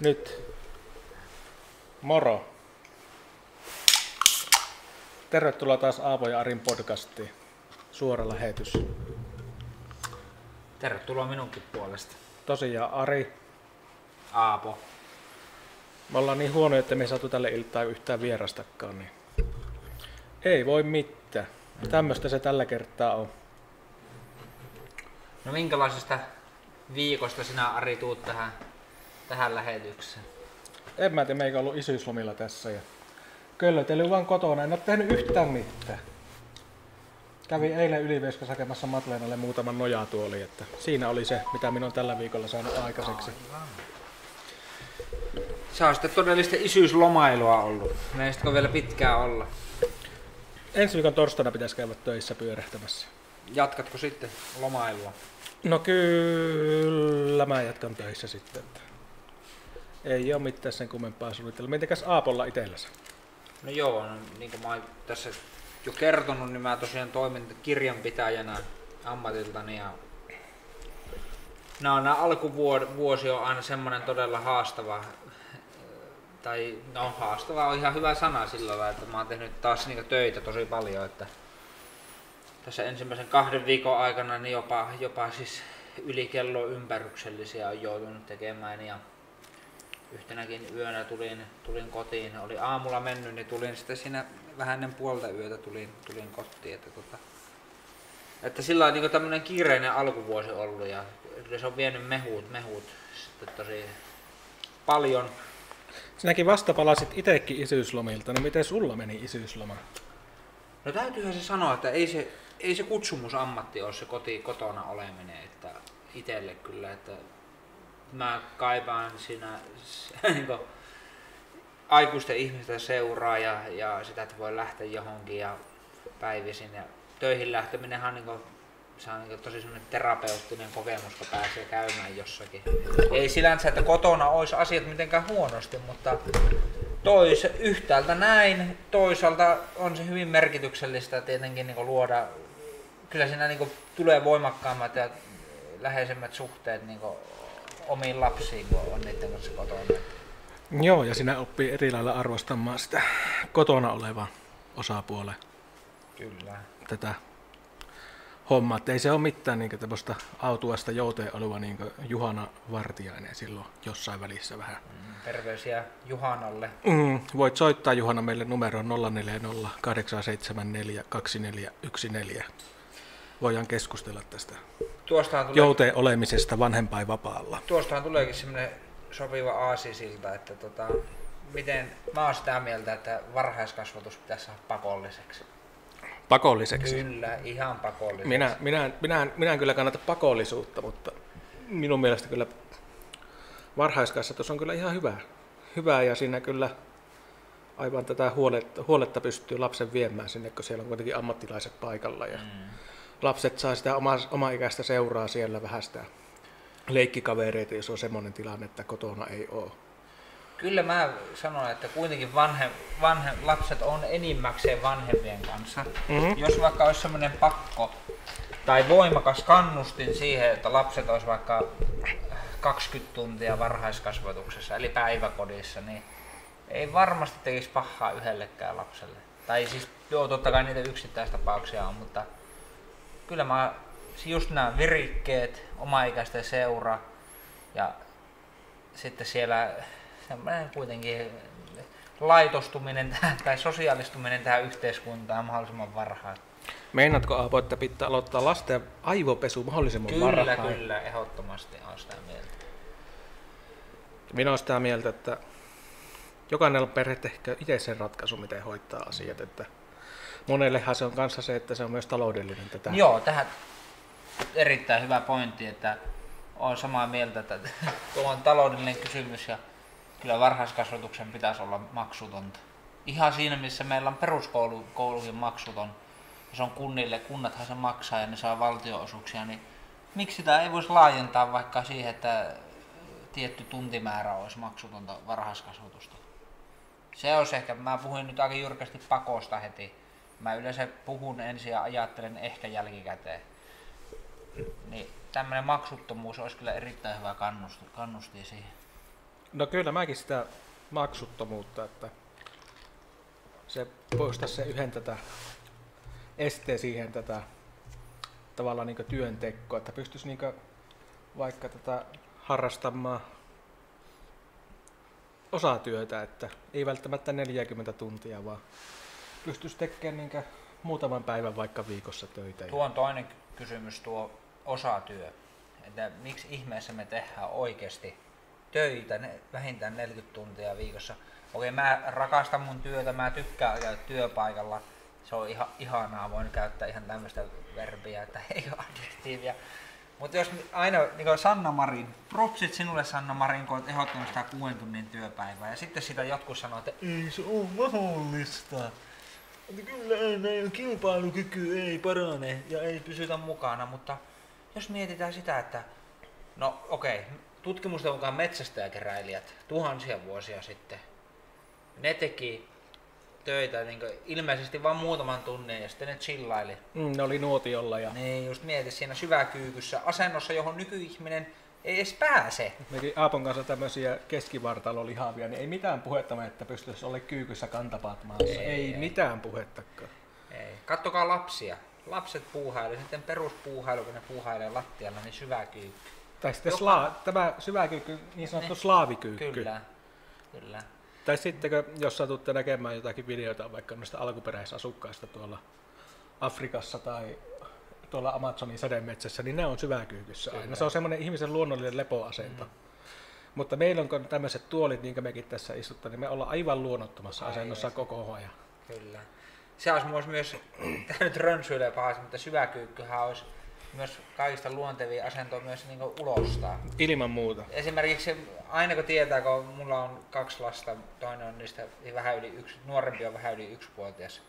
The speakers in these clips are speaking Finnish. Nyt. Moro. Tervetuloa taas Aapo ja Arin podcastiin. Suora lähetys. Tervetuloa minunkin puolesta. Tosiaan Ari. Aapo. Me ollaan niin huonoja, että me ei saatu tälle iltaa yhtään vierastakaan. Niin. Ei voi mitään. Tämmöistä se tällä kertaa on. No minkälaisesta viikosta sinä Ari tuut tähän lähetykseen? En mä tiedä, meikä ollut isyyslomilla tässä ja köllötely vaan kotona, en ole tehnyt yhtään mitään. Kävin eilen Ylivieskassa hakemassa Madlenalle muutaman nojatuoli, että siinä oli se, mitä minä olen tällä viikolla saanut aikaiseksi. Se on sitten todellista isyyslomailua ollut. Meistäkö vielä pitkään olla? Ensi viikon torstaina pitäisi käydä töissä pyörähtämässä. Jatkatko sitten lomailua? No kyllä mä jatkan töissä sitten. Ei oo mitään sen kummempaa suunnitella. Mitenkäs Aapolla itsellänsä? No joo, no, niin kuin mä oon tässä jo kertonut, niin mä tosiaan toimin kirjanpitäjänä ammatiltani. Ja nämä alkuvuosi on aina semmoinen todella haastava. Tai no haastava on ihan hyvä sana sillä lailla, että mä oon tehnyt taas niitä töitä tosi paljon. Että tässä ensimmäisen 2 viikon aikana niin jopa siis yli kello ympäryksellisiä on joutunut tekemään. Ja yhtenäkin yönä tulin kotiin, oli aamulla mennyt, niin tulin sitten siinä vähän ennen puolta yötä tulin kotiin. Että sillä on niin tämmöinen kiireinen alkuvuosi ollut ja se on vienyt mehut sitten tosi paljon. Sinäkin vasta palasit itsekin isyyslomilta, no miten sulla meni isyysloma? No täytyyhän se sanoa, että ei se kutsumusammatti ole se kotona oleminen, että itselle kyllä. Että mä kaipaan siinä aikuisten ihmisten seuraa ja sitä, että voi lähteä johonkin ja päivisin. Ja töihin lähteminenhan se on tosi semmoinen terapeuttinen kokemus, kun pääsee käymään jossakin. Ei sillänsä, että kotona olisi asiat mitenkään huonosti, mutta yhtäältä näin, toisaalta on se hyvin merkityksellistä tietenkin niin luoda. Kyllä siinä niin tulee voimakkaammat ja läheisemmät suhteet niin omiin lapsiin, kun on niiden kanssa kotona. Joo, ja sinä oppii eri lailla arvostamaan sitä kotona olevaa osapuoleen. Kyllä. Tätä hommaa. Ei se ole mitään niin tämmöistä autuasta jouteen oleva niin Juhana Vartiainen silloin jossain välissä vähän. Terveisiä Juhanalle. Voit soittaa Juhana meille numeroon 040 874 2414. Voidaan keskustella tästä jouteen olemisesta vanhempainvapaalla. Tuostahan tuleekin semmoinen sopiva aasisilta, että miten mä oon sitä mieltä, että varhaiskasvatus pitäisi saada pakolliseksi. Pakolliseksi? Kyllä, ihan pakolliseksi. Minä en kyllä kannata pakollisuutta, mutta minun mielestä kyllä varhaiskasvatus on kyllä ihan hyvä ja siinä kyllä aivan tätä huoletta pystyy lapsen viemään sinne, kun siellä on kuitenkin ammattilaiset paikalla. Ja lapset saa sitä omaikäistä seuraa siellä, vähän sitä leikkikavereita, jos on semmoinen tilanne, että kotona ei ole. Kyllä mä sanon, että kuitenkin lapset on enimmäkseen vanhempien kanssa. Jos vaikka olisi semmoinen pakko tai voimakas kannustin siihen, että lapset olisi vaikka 20 tuntia varhaiskasvatuksessa eli päiväkodissa, niin ei varmasti tekisi pahaa yhdellekään lapselle. Tai siis joo, totta kai niitä yksittäistapauksia on, mutta kyllä mä just nämä virikkeet, omaikäisten seura ja sitten siellä semmoinen kuitenkin laitostuminen tai sosiaalistuminen tähän yhteiskuntaan mahdollisimman varhain. Meinaatko Aapo, että pitää aloittaa lasten aivopesu mahdollisimman varhain? Kyllä, ehdottomasti on sitä mieltä. Minä olen sitä mieltä, että jokainen perhe tehkö itse sen ratkaisun, miten hoitaa asiat. Että monellehan se on kanssa se, että se on myös taloudellinen tätä. Joo, tähän erittäin hyvä pointti, että olen samaa mieltä, että tuo on taloudellinen kysymys ja kyllä varhaiskasvatuksen pitäisi olla maksutonta. Ihan siinä, missä meillä on peruskoulukin maksuton ja se on kunnille, kunnathan se maksaa ja ne saa valtionosuuksia, niin miksi sitä ei voisi laajentaa vaikka siihen, että tietty tuntimäärä olisi maksutonta varhaiskasvatusta? Se olisi ehkä, mä puhuin nyt aika jyrkästi pakosta heti. Mä yleensä puhun ensin ja ajattelen ehkä jälkikäteen. Niin tämmöinen maksuttomuus olisi kyllä erittäin hyvä kannustin siihen. No kyllä mäkin sitä maksuttomuutta, että se poistaisi se yhden tätä esteen siihen tätä tavallaan niin työntekoa, että pystyisi niin vaikka tätä harrastamaan osatyötä, että ei välttämättä 40 tuntia, vaan pystyisi tekemään niin muutaman päivän vaikka viikossa töitä. Tuo on toinen kysymys, tuo osatyö, että miksi ihmeessä me tehdään oikeasti töitä vähintään 40 tuntia viikossa. Okei, mä rakastan mun työtä, mä tykkään käydä työpaikalla. Se on ihan ihanaa, voin käyttää ihan tämmöistä verbiä, että ei ole adjektiivia. Mutta jos aina, niin kuin Sanna Marin, propsit sinulle Sanna Marin, kun olet ehdottanut sitä 6 tunnin työpäivää. Ja sitten sitä jotkut sanoo, että ei se ole mahdollista. Kyllä näin kilpailukyky ei parane ja ei pysytä mukana, mutta jos mietitään sitä, että no okei, tutkimusten mukaan metsästäjäkeräilijät tuhansia vuosia sitten, ne teki töitä niin ilmeisesti vain muutaman tunnin ja sitten ne chillaili. Ne oli nuotiolla. Ja... Niin, just mieti siinä syväkyykyssä asennossa, johon nykyihminen ei edes pääse. Mekin Aapon kanssa tämmöisiä keskivartalolihavia, niin ei mitään puhetta, että pystyisi olla kyykyssä kantapaat maassa. Ei mitään puhettakaan. Ei. Kattokaa lapsia. Lapset puuhailee, sitten peruspuuhailu, kun ne puuhailee lattialla, niin syväkyykky. Tai sitten tämä syväkyykky, niin sanottu slaavikyykky. Kyllä, kyllä. Tai sitten, jos satutte näkemään jotakin videoita vaikka noista alkuperäisasukkaista tuolla Afrikassa tai tuolla Amazonin sademetsässä, niin ne on syväkyykyssä aina. Se on semmoinen ihmisen luonnollinen lepoasento. Mutta meillä on tämmöiset tuolit, niin kuin mekin tässä istuttaa, niin me ollaan aivan luonnottomassa asennossa koko ajan. Kyllä. Se olisi myös, tämä nyt rönsyilee pahasti, mutta syväkyykkyhän olisi myös kaikista luontevia asentoa myös niin ulostaa. Ilman muuta. Esimerkiksi aina kun tietää, kun mulla on 2 lasta, toinen on niistä vähän yli yksi, nuorempi on vähän yli 1-vuotias.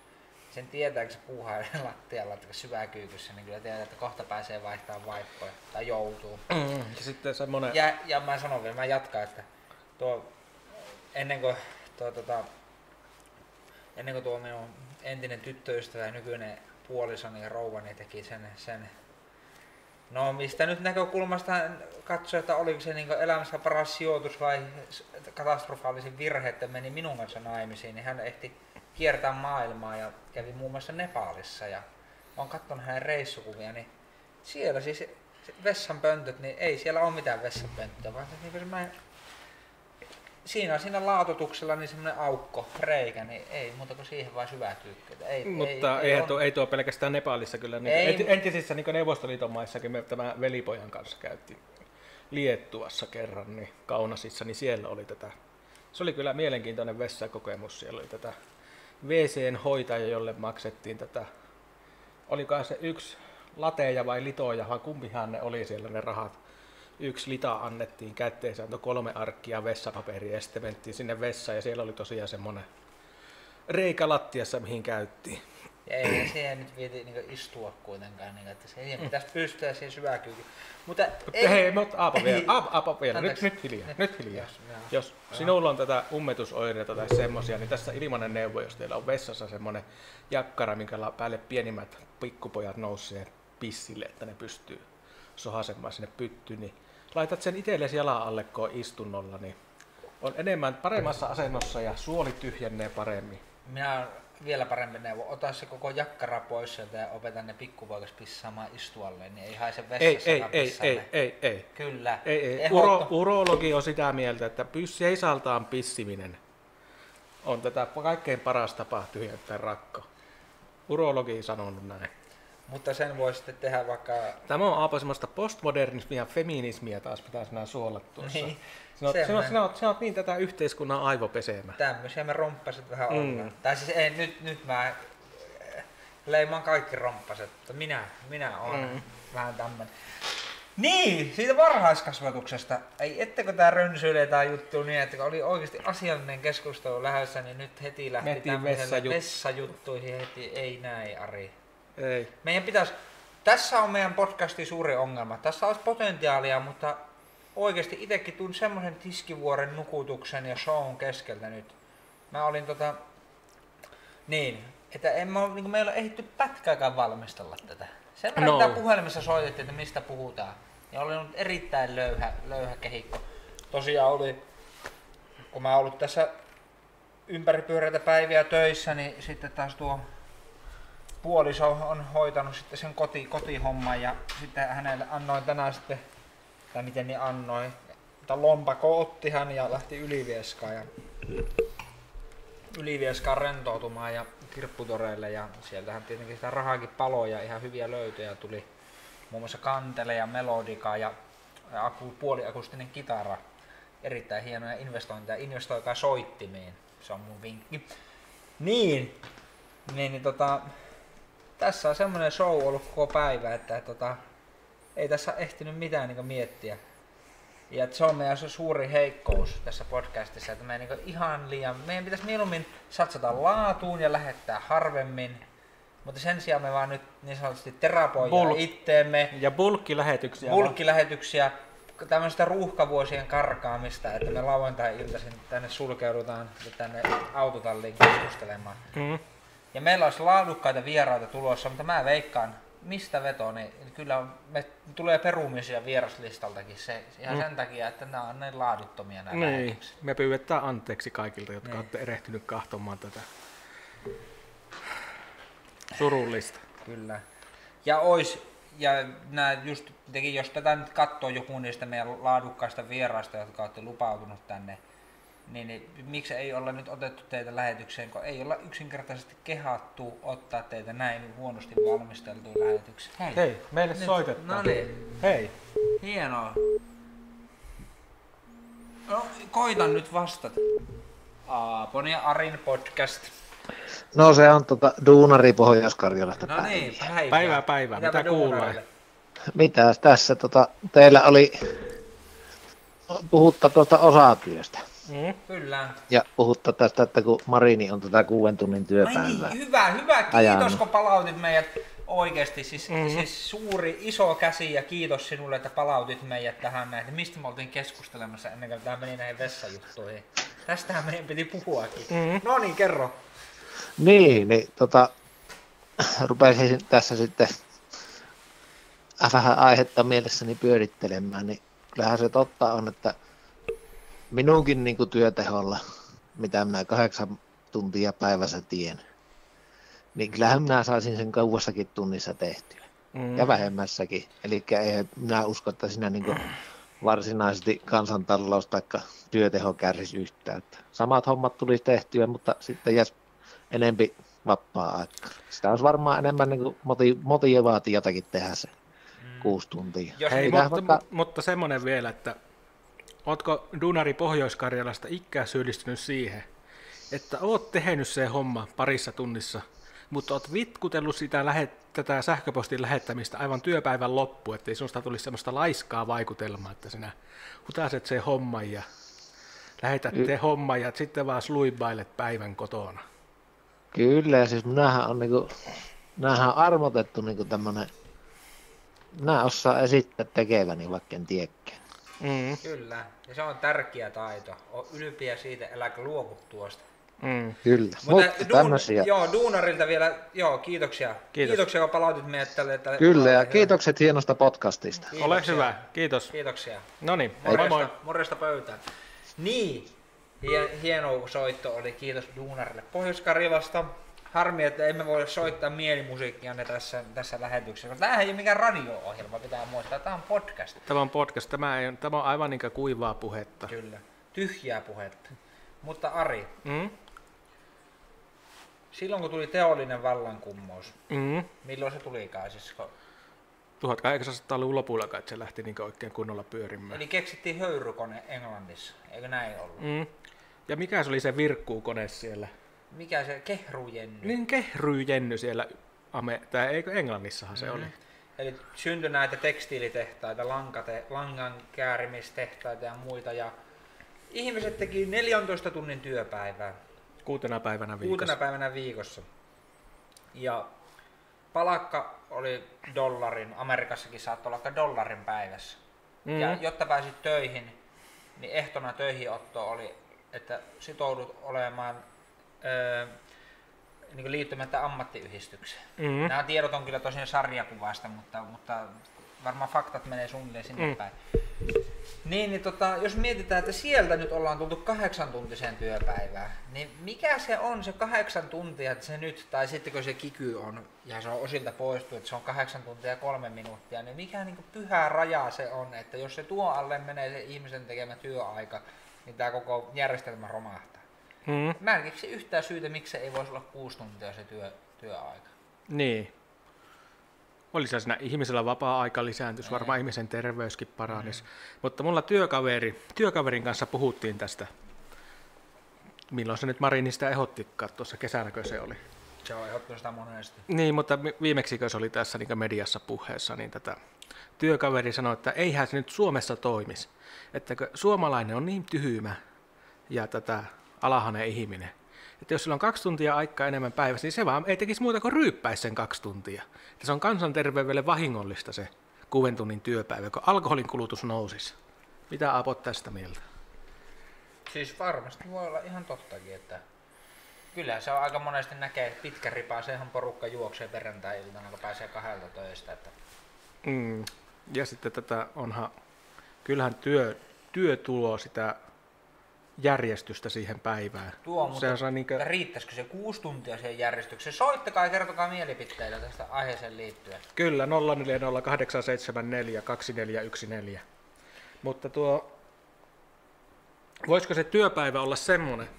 Sen tietää, kun se puuhailee lattialla syväkyykyssä, niin kyllä tietää, että kohta pääsee vaihtamaan vaippoja tai joutuu. Ja sitten semmoinen... Ja mä sanon vielä, mä jatkan, että ennen kuin tuo minun entinen tyttöystävä ja nykyinen puolisoni ja rouvani teki sen. No mistä nyt näkökulmasta katsoi, että oliko se niin elämässä paras sijoitus vai katastrofaalisin virhe, että meni minun kanssa naimisiin, niin hän ehti kiertää maailmaa ja kävi muun muassa Nepalissa ja olen katsonut hänen reissukuvia, niin siellä siis vessanpöntöt, niin ei siellä ole mitään vessanpönttöä, vaan niin siinä laatotuksella niin semmoinen aukko, reikä, niin ei muuta kuin siihen vain syväkyykkyä. Mutta ei tuo pelkästään Nepalissa kyllä. Niin entisissä niin Neuvostoliiton maissakin me tämä velipojan kanssa käytiin Liettuassa kerran, niin Kaunasissa, niin siellä oli tätä. Se oli kyllä mielenkiintoinen vessakokemus. Siellä oli tätä WC-hoitaja, jolle maksettiin tätä. Olikohan se 1 lateja vai litojahan, kumpihan ne oli siellä ne rahat. 1 lita annettiin käteen, se antoi 3 arkkia vessapaperia ja sitten mentiin sinne vessaan ja siellä oli tosiaan semmoinen reikä lattiassa, mihin käyttiin. Ja ei siihen nyt vieti niin istua kuitenkaan, niin, että siihen pitäisi pystyä siihen syväkyykyyn. Mutta Aapo vielä. Nyt hiljaa. Jos sinulla on tätä ummetusoireita tai semmoisia, niin tässä ilmainen neuvo, jos teillä on vessassa semmoinen jakkara, minkä päälle pienimmät pikkupojat nousee pissille, että ne pystyy sohasemaan sinne pyttyyn, niin laitat sen itsellesi jalan alle, kun istunnolla, niin on enemmän paremmassa asennossa ja suoli tyhjennee paremmin. Minä vielä paremmin neuvon, ota se koko jakkara pois sieltä ja opeta ne pikkupoikas pissaamaan istualle, niin ei haise vessasana pissalle. Ei. Kyllä. Ei. Urologi on sitä mieltä, että seisaltaan pissiminen on tätä kaikkein paras tapa tyhjentää rakko. Urologi on sanonut näin. Mutta sen voi sitten tehdä vaikka... Tämä on Aapo semmoista postmodernismia ja feminismiä taas pitäisi nämä suolla tuossa. Niin, sinä olet niin tätä yhteiskunnan aivopesemä. Tämmöisiä me romppaset vähän ollaan. Tai siis ei, nyt mä leimaan kaikki romppaset, mutta minä olen vähän tämmöinen. Niin, siitä varhaiskasvatuksesta. Ei, ettekö tää rönsyilee tää juttu niin, että kun oli oikeasti asiallinen keskustelu lähdössä, niin nyt heti lähti tämmöiselle vessajuttuihin heti. Ei näin, Ari. Ei. Tässä on meidän podcastin suuri ongelma. Tässä olisi potentiaalia, mutta oikeasti itsekin tuun semmoisen tiskivuoren nukutuksen ja shown keskeltä nyt. Mä olin että me ei ole ehditty pätkääkään valmistella tätä. Sen verran mitä puhelimessa soitettiin, että mistä puhutaan. Ja oli ollut erittäin löyhä kehikko. Tosiaan oli kun mä oon ollut tässä ympäripyöreitä päiviä töissä, niin sitten taas tuo puoliso on hoitanut sitten sen kotihomman ja sitten hänelle annoin tänään sitten, tai miten niin annoin, lompako otti hän ja lähti Ylivieskaan rentoutumaan ja kirpputoreille, ja sieltähän tietenkin sitä rahaakin paloi ja ihan hyviä löytöjä tuli, muun muassa kantele ja melodika ja puoliakustinen kitara, erittäin hienoja investointeja, investoikaa soittimiin, se on mun vinkki. Niin, tässä on semmoinen show ollut koko päivä, että ei tässä ehtinyt mitään niin miettiä. Ja se on meidän se suuri heikkous tässä podcastissa, että me niin ihan liian, meidän pitäisi mieluummin satsata laatuun ja lähettää harvemmin, mutta sen sijaan me vaan nyt niin sanotusti terapoidaan itteemme. Ja bulkkilähetyksiä. Bulkkilähetyksiä, tämmöistä ruuhkavuosien karkaamista, että me lauantai-iltaisin tänne sulkeudutaan ja tänne autotalliin keskustelemaan. Mm. Ja meillä olisi laadukkaita vieraita tulossa, mutta mä veikkaan, mistä veto, niin kyllä me tulee perumisia vieraslistaltakin se, ihan sen takia, että nämä on niin laaduttomia nämä lähetykset. Me pyydetään anteeksi kaikilta, jotka olette erehtynyt kahtomaan tätä surullista. Kyllä. Ja nämä just, jos tätä nyt katsoo joku niistä meidän laadukkaista vieraista, jotka olette lupautunut tänne, niin miksi ei olla nyt otettu teitä lähetykseen, kun ei olla yksinkertaisesti kehattu ottaa teitä näin huonosti valmisteltuun lähetykseen. Hei, meille soitetaan. No niin. Hei. Hienoa. No, koitan nyt vastata. Aapon ja Arin podcast. No se on duunari Pohjois-Karjalasta. No niin, päivää. Mitä kuuluu? Mitäs tässä teillä oli puhuttaa tuosta osatyöstä. Kyllä. Ja puhuttaa tästä, että kun Marini on tätä 6 tunnin työpäivää. Ai, hyvä. Kiitos, kun palautit meidät oikeasti. Siis suuri, iso käsi ja kiitos sinulle, että palautit meidät tähän näin. Mistä me oltiin keskustelemassa ennen kuin tämä meni näihin vessajuttuihin? Tästähän meidän piti puhuakin. No niin, kerro. Niin, rupesin tässä sitten vähän aihetta mielessäni pyörittelemään, niin kyllähän se totta on, että minunkin niin kuin työteholla, mitä minä 8 tuntia päivässä teen, niin kyllähän minä saisin sen kauassakin tunnissa tehtyä. Ja vähemmässäkin. Eli minä uskon, että siinä niin kuin varsinaisesti kansantalous tai työteho kärsisi yhtään. Samat hommat tulisi tehtyä, mutta sitten jäisi enempi vapaa-aikaa. Sitä olisi varmaan enemmän niin kuin motivaatiotakin tehdä se 6 tuntia. Hei, mutta semmoinen vielä, että ootko duunari Pohjois-Karjalasta ikään syyllistynyt siihen, että oot tehnyt se homma parissa tunnissa, mutta oot vitkutellut sitä tätä sähköpostin lähettämistä aivan työpäivän loppuun, ettei sinusta tulisi semmoista laiskaa vaikutelmaa, että sinä hutaset se homma ja lähetät se homma ja sitten vaan sluibailet päivän kotona? Kyllä, ja siis minähän on armotettu tämmöinen, minä osaan esittää tekeväni, vaikka en tiedäkään. Kyllä, ja se on tärkeä taito. On ylpeä siitä, äläkä luovu tuosta. Kyllä, mutta tämmöisiä. Joo, duunarilta vielä, kiitoksia. Kiitoksia, kun palautit meidät tälle. Kyllä, ja kiitokset hienosta podcastista. Kiitoksia. Ole hyvä, kiitos. Kiitoksia. Noniin, moi. Morjesta pöytään. Niin, hieno soitto oli, kiitos duunarille Pohjois-Karjalasta. Harmi, että emme voi soittaa mielimusiikkianne tässä lähetyksessä. Tämähän ei ole mikään radio-ohjelma, pitää muistaa. Tämä on podcast. Tämä on aivan niin kuin kuivaa puhetta. Kyllä, tyhjää puhetta. Mutta Ari, silloin kun tuli teollinen vallankumous, milloin se tulikaan? Siis 1800-luvun lopulla kai se lähti niin oikein kunnolla pyörimään. Eli keksittiin höyrykone Englannissa, eikö näin ollut? Ja mikä se oli se virkkuukone siellä? Mikä se kehrujenny? Niin kehrujenny siellä, Englannissahan se oli. Eli syntyi näitä tekstiilitehtaita, langankäärimistehtaita ja muita. Ja ihmiset teki 14 tunnin työpäivää. 6 päivänä viikossa. Ja palakka oli $1, Amerikassakin saattoi olla $1 päivässä. Ja jotta pääsit töihin, niin ehtona töihinotto oli, että sitoudut olemaan niin liittymättä ammattiyhdistykseen. Nämä tiedot on kyllä tosin sarjakuvaista, mutta varmaan faktat menee suunnilleen sinne päin. Niin jos mietitään, että sieltä nyt ollaan tultu 8-tuntiseen työpäivään, niin mikä se on se 8 tuntia, että se nyt, tai sitten kun se kiky on ja se on osilta poistu, että se on 8 tuntia ja 3 minuuttia, niin mikä niin kuin pyhä raja se on, että jos se tuo alle menee se ihmisen tekemä työaika, niin tämä koko järjestelmä romahtaa. Mä en keksi yhtään syytä, miksi se ei voisi olla 6 tuntia se työaika. Niin. Olisi siinä ihmisellä vapaa-aika lisääntyisi, varmaan ihmisen terveyskin paranisi. Mutta mulla työkaverin kanssa puhuttiin tästä, milloin se nyt Marinista ehdottikaan, tuossa kesänäkö se oli. Se on ehdottanut sitä monesti. Niin, mutta viimeksikö se oli tässä niin mediassa puheessa, niin tätä työkaveri sanoi, että eihän se nyt Suomessa toimisi. Että suomalainen on niin tyhmä ja tätä alahainen ihminen. Että jos sillä on 2 tuntia aikaa enemmän päivässä, niin se vaan ei tekisi muuta kuin ryyppäisi sen 2 tuntia. Että se on kansanterveydelle vahingollista se 6 tunnin työpäivä, kun alkoholin kulutus nousisi. Mitä Aapo tästä mieltä? Siis varmasti voi olla ihan tottakin, että kyllä se on aika monesti näkee, että pitkä ripa, sehän porukka juoksee perjantai-iltana, kun pääsee 2 töistä. Että... Ja sitten tätä onhan, kyllähän työtulo sitä... järjestystä siihen päivään. Tuo, mutta niinkö... riittäisikö se 6 tuntia siihen järjestykseen? Soittakaa ja kertokaa mielipiteitä tästä aiheeseen liittyen. Kyllä, 0408742414. Mutta voisiko se työpäivä olla semmoinen,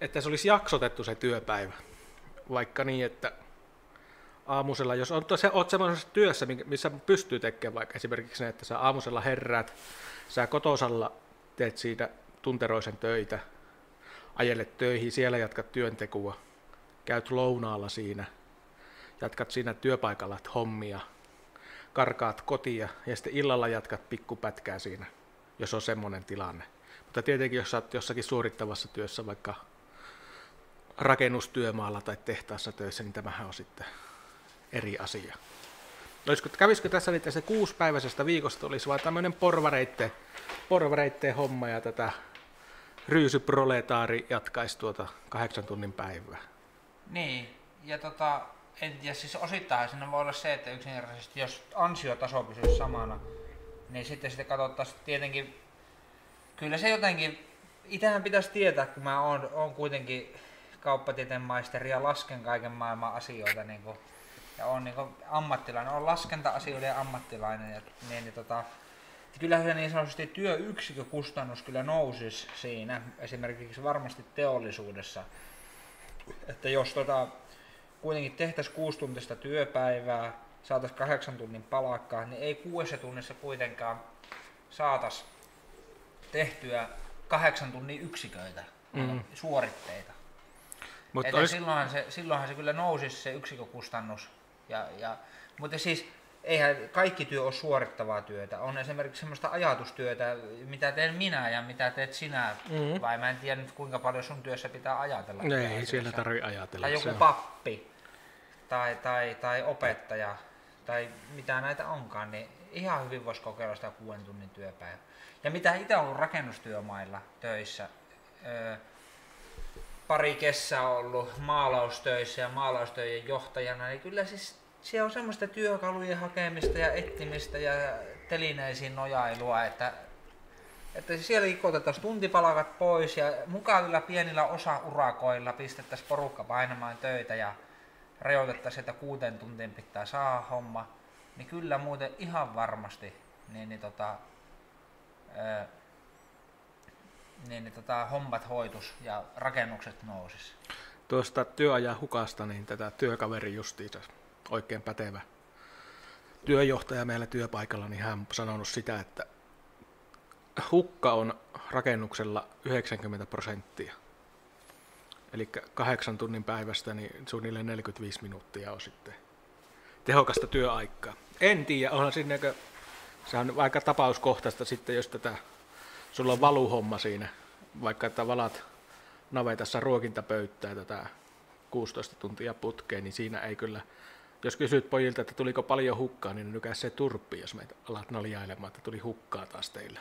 että se olisi jaksotettu se työpäivä? Vaikka niin, että aamusella, jos olet semmoisessa työssä, missä pystyy tekemään vaikka esimerkiksi ne, että sä aamusella herräät, sä kotosalla teet siitä tunteroisen töitä, ajelet töihin, siellä jatkat työntekua, käyt lounaalla siinä, jatkat siinä työpaikalla hommia, karkaat kotia ja sitten illalla jatkat pikkupätkää siinä, jos on semmoinen tilanne. Mutta tietenkin jos olet jossakin suorittavassa työssä, vaikka rakennustyömaalla tai tehtaassa töissä, niin tämähän on sitten eri asia. Kävisikö tässä niitä se 6-päiväisestä viikosta, olisi vain tämmöinen porvareitteen homma ja tätä ryysyproletaari jatkaisi 8 tunnin päivää. Niin, ja siis osittain siinä voi olla se, että yksinkertaisesti jos ansiotaso pysyisi samana, niin sitten katsottaisiin tietenkin, kyllä se jotenkin, itsehän pitäisi tietää, kun mä oon kuitenkin kauppatieteen maisteri ja lasken kaiken maailman asioita, niin kuin, ja on niin ammattilainen, on laskenta-asioiden ammattilainen, ja kyllähän se niin sanotusti työyksikkökustannus kyllä nousisi siinä, esimerkiksi varmasti teollisuudessa, että jos kuitenkin tehtäisiin 6-tuntista työpäivää, saataisiin 8 tunnin palakkaa, niin ei 6 tunnissa kuitenkaan saataisi tehtyä 8 tunnin yksiköitä, suoritteita. Silloinhan se kyllä nousisi se yksikkökustannus, mutta siis eihän kaikki työ ole suorittavaa työtä. On esimerkiksi semmoista ajatustyötä, mitä teen minä ja mitä teet sinä, vai mä en tiedä nyt kuinka paljon sun työssä pitää ajatella. Ei siellä tarvitse ajatella. Tai joku pappi tai opettaja tai mitä näitä onkaan, niin ihan hyvin voisi kokeilla sitä 6 tunnin työpäivää. Ja mitä itse olen ollut rakennustyömailla töissä, pari kesää ollut maalaustöissä ja maalaustöiden johtajana, niin kyllä siis siellä on semmoista työkalujen hakemista ja etsimistä ja telineisiin nojailua, että sielläkin otettaisiin tuntipalakat pois ja mukavilla pienillä osaurakoilla pistettäisiin porukka painamaan töitä ja rajoitettaisiin, että 6 tuntiin pitää saada homma, niin kyllä muuten ihan varmasti hommat hoitus ja rakennukset nousis. Tuosta työajan hukasta niin tätä työkaveri justiinsa, oikein pätevä työjohtaja meillä työpaikalla, niin hän on sanonut sitä, että hukka on rakennuksella 90%. Eli 8 tunnin päivästä niin suunnilleen 45 minuuttia on sitten tehokasta työaikaa. En tiedä, onhan sinnekö, se on aika tapauskohtaista sitten, jos sulla on valuhomma siinä, vaikka että valat navetassa ruokintapöyttää 16 tuntia putkeen, niin siinä ei kyllä, jos kysyt pojilta, että tuliko paljon hukkaa, niin nykäisi se turppi, jos meitä alat naljailemaan, että tuli hukkaa taas teillä.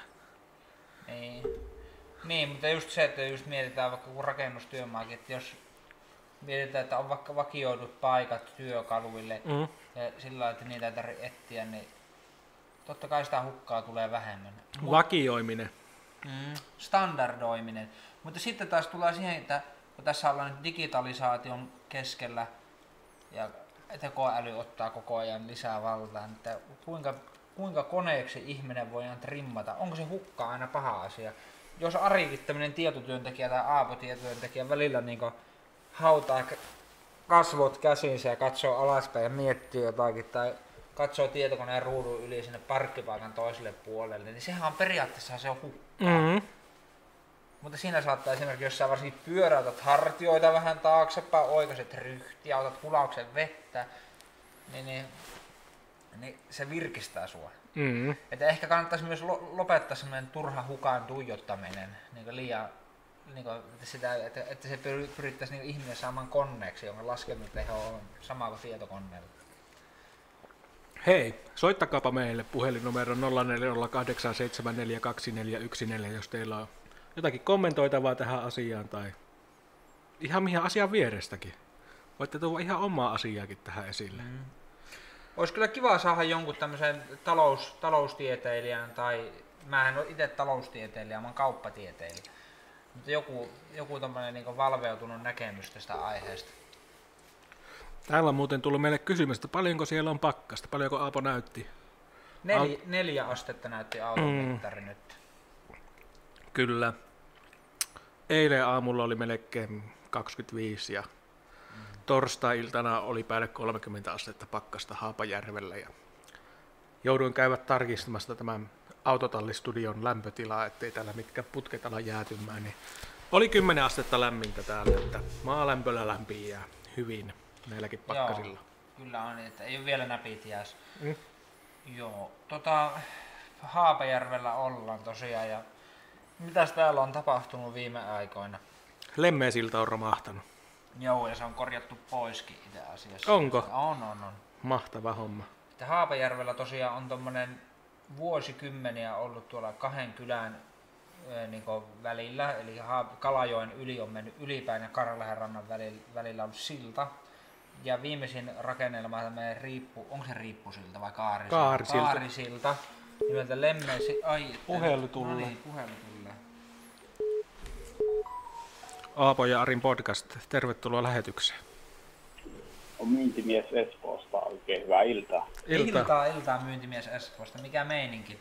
Niin, mutta just se, että just mietitään vaikka kun rakennustyömaakin, että jos mietitään, että on vaikka vakioidut paikat työkaluille ja sillä lailla, että niitä ei tarvitse etsiä, niin Totta kai sitä hukkaa tulee vähemmän. Vakioiminen. Standardoiminen. Mutta sitten taas tulee siihen, että kun tässä ollaan nyt digitalisaation keskellä ja tekoäly ottaa koko ajan lisää valtaa, että kuinka koneeksi ihminen voidaan trimmata? Onko se hukka aina paha asia? Jos Arikin tämmöinen tietotyöntekijä tai Aapo-tietotyöntekijä välillä niin hautaa kasvot käsinsä ja katsoo alaspäin ja miettii jotakin tai katsoo tietokoneen ruudun yli sinne parkkipaikan toiselle puolelle, niin sehän on periaatteessa se on hukkaa. Mutta siinä saattaa esimerkiksi, jos sä varsinkin pyöräytät hartioita vähän taaksepäin, oikaiset ryhtiä, otat kulauksen vettä, niin se virkistää sua. Että ehkä kannattaisi myös lopettaa semmoinen turha hukaan tuijottaminen, niin liian, niin kuin sitä, että se pyrittäisi niin ihminen saamaan konneeksi, jonka laskelmiteho on sama kuin tietokoneella. Hei, soittakaapa meille puhelinnumero 0408742414, jos teillä on jotakin kommentoitavaa tähän asiaan tai ihan mihin asian vierestäkin. Voitte tuoda ihan omaa asiaakin tähän esille. Olisi kyllä kiva saada jonkun tämmöisen taloustieteilijän tai... Mä en ole itse taloustieteilijä, mä oon kauppatieteilijä. Mutta joku tämmöinen niin valveutunut näkemys tästä aiheesta. Täällä on muuten tullut meille kysymys, että paljonko siellä on pakkasta? Paljonko Aapo näytti? 4 astetta näytti auton mittari nyt. Kyllä. Eilen aamulla oli melkein 25 ja torstai-iltana oli päälle 30 astetta pakkasta Haapajärvellä. Ja jouduin käydä tarkistamassa tämän autotallistudion lämpötilaa, ettei täällä mitkä putket ala jäätymään. Niin oli 10 astetta lämmintä täällä, että maalämpöllä lämpiä ja hyvin näilläkin pakkasilla. Joo, kyllä on, että ei ole vielä näpit jääs. Joo, Haapajärvellä ollaan tosiaan ja mitäs täällä on tapahtunut viime aikoina? Lemmeesilta on romahtanut. Joo, ja se on korjattu poiskin itse asiassa. Onko? On. Mahtava homma. Haapajärvellä tosiaan on tommonen vuosikymmeniä ollut tuolla kahden kylän niin välillä, eli Kalajoen yli on mennyt ylipäin ja Karlaherrannan välillä on silta. Ja viimeisin rakennelma tämmöinen riippusilta vai kaarisilta? Kaarisilta. Nimeltä Lemmeesilta. Puhelu tulee. No niin, puhelu tulee. Aapo ja Arin podcast. Tervetuloa lähetykseen. On myyntimies Espoosta. Oikein hyvää iltaa. Iltaa myyntimies Espoosta. Mikä meininki?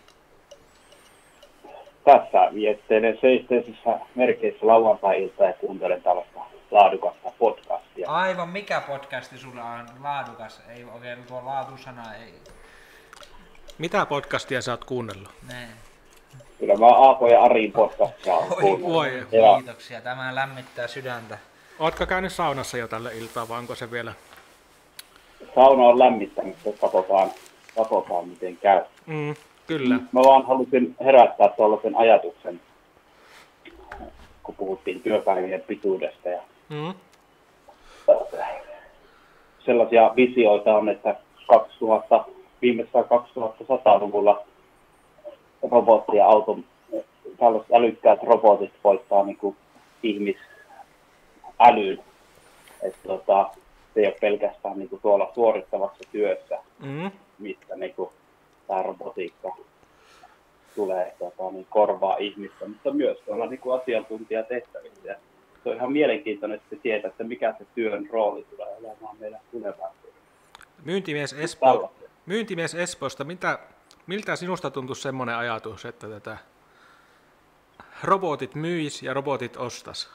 Tässä viettelen seisteisissä merkeissä lauantai-ilta ja kuuntelen tällaista laadukasta podcastia. Aivan, mikä podcasti sulla on laadukas? Ei oikein tuo laatusana ei... Mitä podcastia sä oot kuunnellut? Ne. Kyllä mä Aapo ja Arin podcastia oon kuunnellut. Kiitoksia, tämä lämmittää sydäntä. Ootko käynyt saunassa jo tällä iltaa vai onko se vielä? Sauna on lämmittänyt, katsotaan miten käy. Kyllä. Mä vaan halusin herättää tuollaisen ajatuksen, kun puhuttiin työpäivien pituudesta. Ja sellaisia visioita on, että viimeistään 2100-luvulla robotti ja tällaiset älykkäät robotit voittaa niin ihmisälyn. Et, se ei ole pelkästään niin tuolla suorittavassa työssä, mistä niin tämä robotiikka tulee niin korvaa ihmistä, mutta myös tuolla niin asiantuntijatehtävissä. Ja se on ihan mielenkiintoinen että tietää, että mikä se työn rooli tulee olemaan meidän tulevaisuudessa. Myyntimies Espoosta, miltä sinusta tuntui semmoinen ajatus, että tätä robotit myis ja robotit ostas?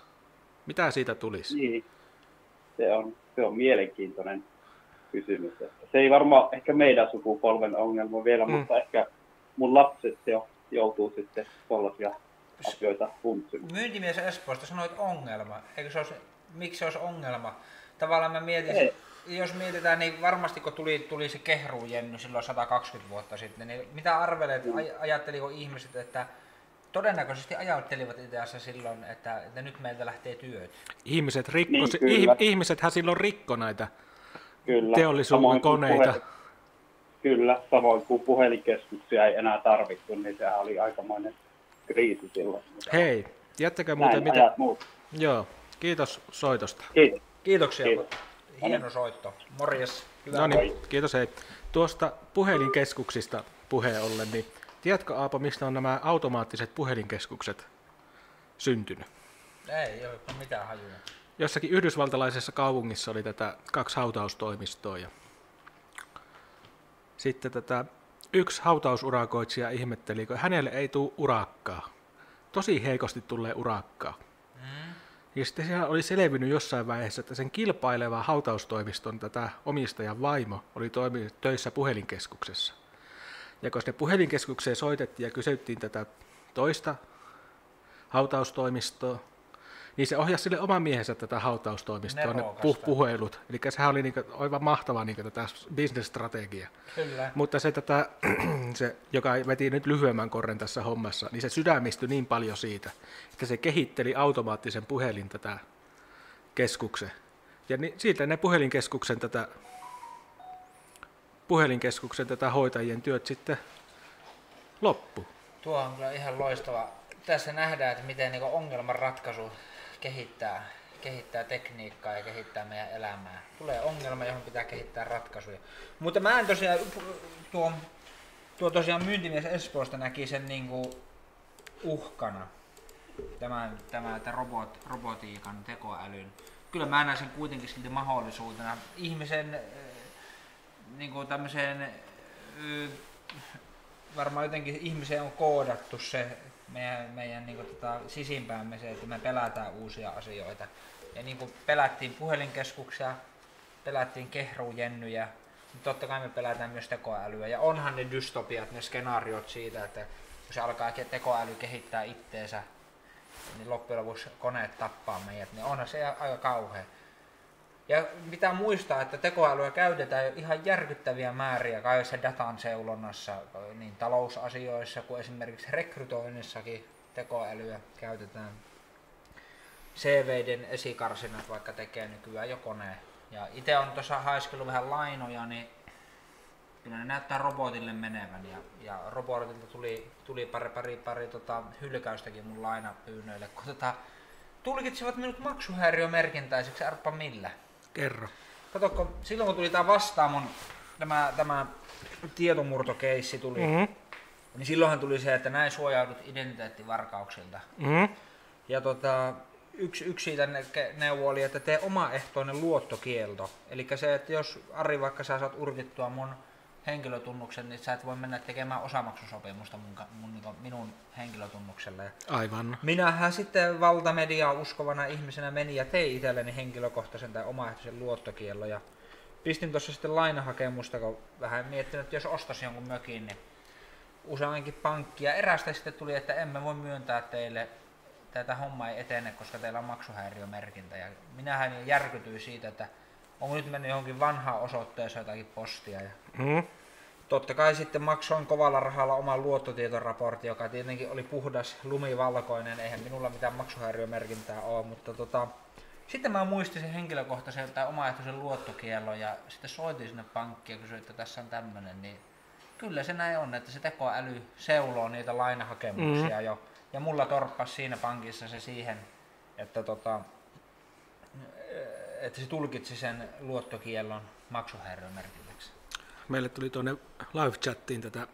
Mitä siitä tulisi? Niin, se on mielenkiintoinen kysymys. Se ei varmaan ehkä meidän sukupolven ongelma vielä, mutta ehkä mun lapset jo joutuu sitten tollaisia asioita funtsimaan. Myyntimies Espoosta sanoit ongelma. Miksi se olisi ongelma? Tavallaan mä mietin... Jos mietitään, niin varmasti kun tuli se kehruujenny silloin 120 vuotta sitten, niin mitä arvelet, ajatteliko ihmiset, että todennäköisesti ajattelivat itse asiassa silloin, että nyt meiltä lähtee työt? Ihmisethän silloin rikko näitä teollisuuden koneita. Kyllä, samoin kuin puhelinkeskuksia ei enää tarvittu, niin sehän oli aikamoinen kriisi silloin. Hei, jättäkää muuten mitä... Joo, kiitos soitosta. Kiitoksia. Hieno soitto. Morjes. Hyvää. No niin, kiitos hei. Tuosta puhelinkeskuksista puheen ollen, niin tiedätkö Aapo, mistä on nämä automaattiset puhelinkeskukset syntynyt? Ei ole mitään hajuja. Jossakin yhdysvaltalaisessa kaupungissa oli tätä 2 hautaustoimistoa. Ja sitten tätä yksi hautausurakoitsija ihmetteli, kun hänelle ei tule urakkaa. Tosi heikosti tulee urakkaa. Ja sitten sehän oli selvinnyt jossain vaiheessa, että sen kilpaileva hautaustoimiston tätä omistajan vaimo oli toiminut töissä puhelinkeskuksessa. Ja kun sinne puhelinkeskukseen soitettiin ja kysyttiin tätä toista hautaustoimistoa, niin se ohjasi sille oman miehensä tätä hautaustoimistoa, ne puhelut. Eli sehän oli niin kuin, aivan mahtava niin kuin, tätä business-strategia. Kyllä. Mutta se, se, joka veti nyt lyhyemmän korren tässä hommassa, niin se sydämistyi niin paljon siitä, että se kehitteli automaattisen puhelin tätä keskuksen. Ja niin, siitä ne puhelinkeskuksen tätä hoitajien työt sitten loppu. Tuo on kyllä ihan loistava. Tässä nähdään, että miten niin ongelmanratkaisu kehittää tekniikkaa ja kehittää meidän elämää. Tulee ongelma, johon pitää kehittää ratkaisuja. Mutta mä en tosiaan, tuo tosiaan myyntimies Espoosta näki sen niin kuin uhkana, tämä robotiikan tekoälyn. Kyllä mä näen sen kuitenkin silti mahdollisuutena ihmisen niin kuin tämmöiseen, varmaan jotenkin ihmiseen on koodattu se, meidän niin kuin, sisimpäämme se, että me pelätään uusia asioita. Ja niin kuin pelättiin puhelinkeskuksia, pelättiin kehruujennyjä, mutta totta kai me pelätään myös tekoälyä. Ja onhan ne dystopiat, ne skenaariot siitä, että kun se alkaa tekoäly kehittää itteensä, niin loppujen lopuksi koneet tappaa meidät, niin onhan se aika kauhea. Ja pitää muistaa, että tekoälyä käytetään ihan järkyttäviä määriä kaikessa datan seulonnassa, niin talousasioissa kuin esimerkiksi rekrytoinnissakin tekoälyä käytetään. CV:den esikarsinat vaikka tekee nykyään jo kone. Ja itse on tuossa haiskellut vähän lainoja, niin kyllä ne näyttää robotille menevän. Ja robotilta tuli pari hylkäystäkin mun lainapyynnöille, kun tulkitsivat minut maksuhäiriömerkintäiseksi, arppa millä. Kerro. Katsokko, silloin kun tuli tämä Vastaamon, tämä tietomurtokeissi tuli, niin silloinhan tuli se, että näin suojaudut identiteettivarkauksilta. Ja yksi siitä neuvo oli, että tee omaehtoinen luottokielto. Eli se, että jos Ari, vaikka sä saat urkittua mun henkilötunnuksen, niin sä et voi mennä tekemään osamaksusopimusta minun henkilötunnukselle. Aivan. Minähän sitten valtamediaa uskovana ihmisenä meni ja tein itselleni henkilökohtaisen tai omaehtoisen luottokiellon. Ja pistin tuossa sitten lainahakemusta, kun vähän miettinyt, että jos ostaisin jonkun mökin, niin useankin pankkia. Erästä sitten tuli, että emme voi myöntää teille, tätä hommaa ei etene, koska teillä on maksuhäiriömerkintä. Ja minähän järkytyin siitä, että onko nyt mennyt johonkin vanhaan osoitteeseen jotakin postia. Ja totta kai sitten maksoin kovalla rahalla oman luottotietoraportin, joka tietenkin oli puhdas, lumivalkoinen. Eihän minulla mitään maksuhäiriömerkintää ole, mutta sitten mä muistin sen henkilökohtaisen tai omaehtoisen luottokiellon ja sitten soitin sinne pankkiin ja kysyin, että tässä on tämmöinen. Niin kyllä se näin on, että se tekoäly seuloo niitä lainahakemuksia jo. Ja mulla torppasi siinä pankissa se siihen, että että se tulkitsi sen luottokiellon maksuhäiriömerkinnäksi. Meille tuli tuonne live-chattiin tätä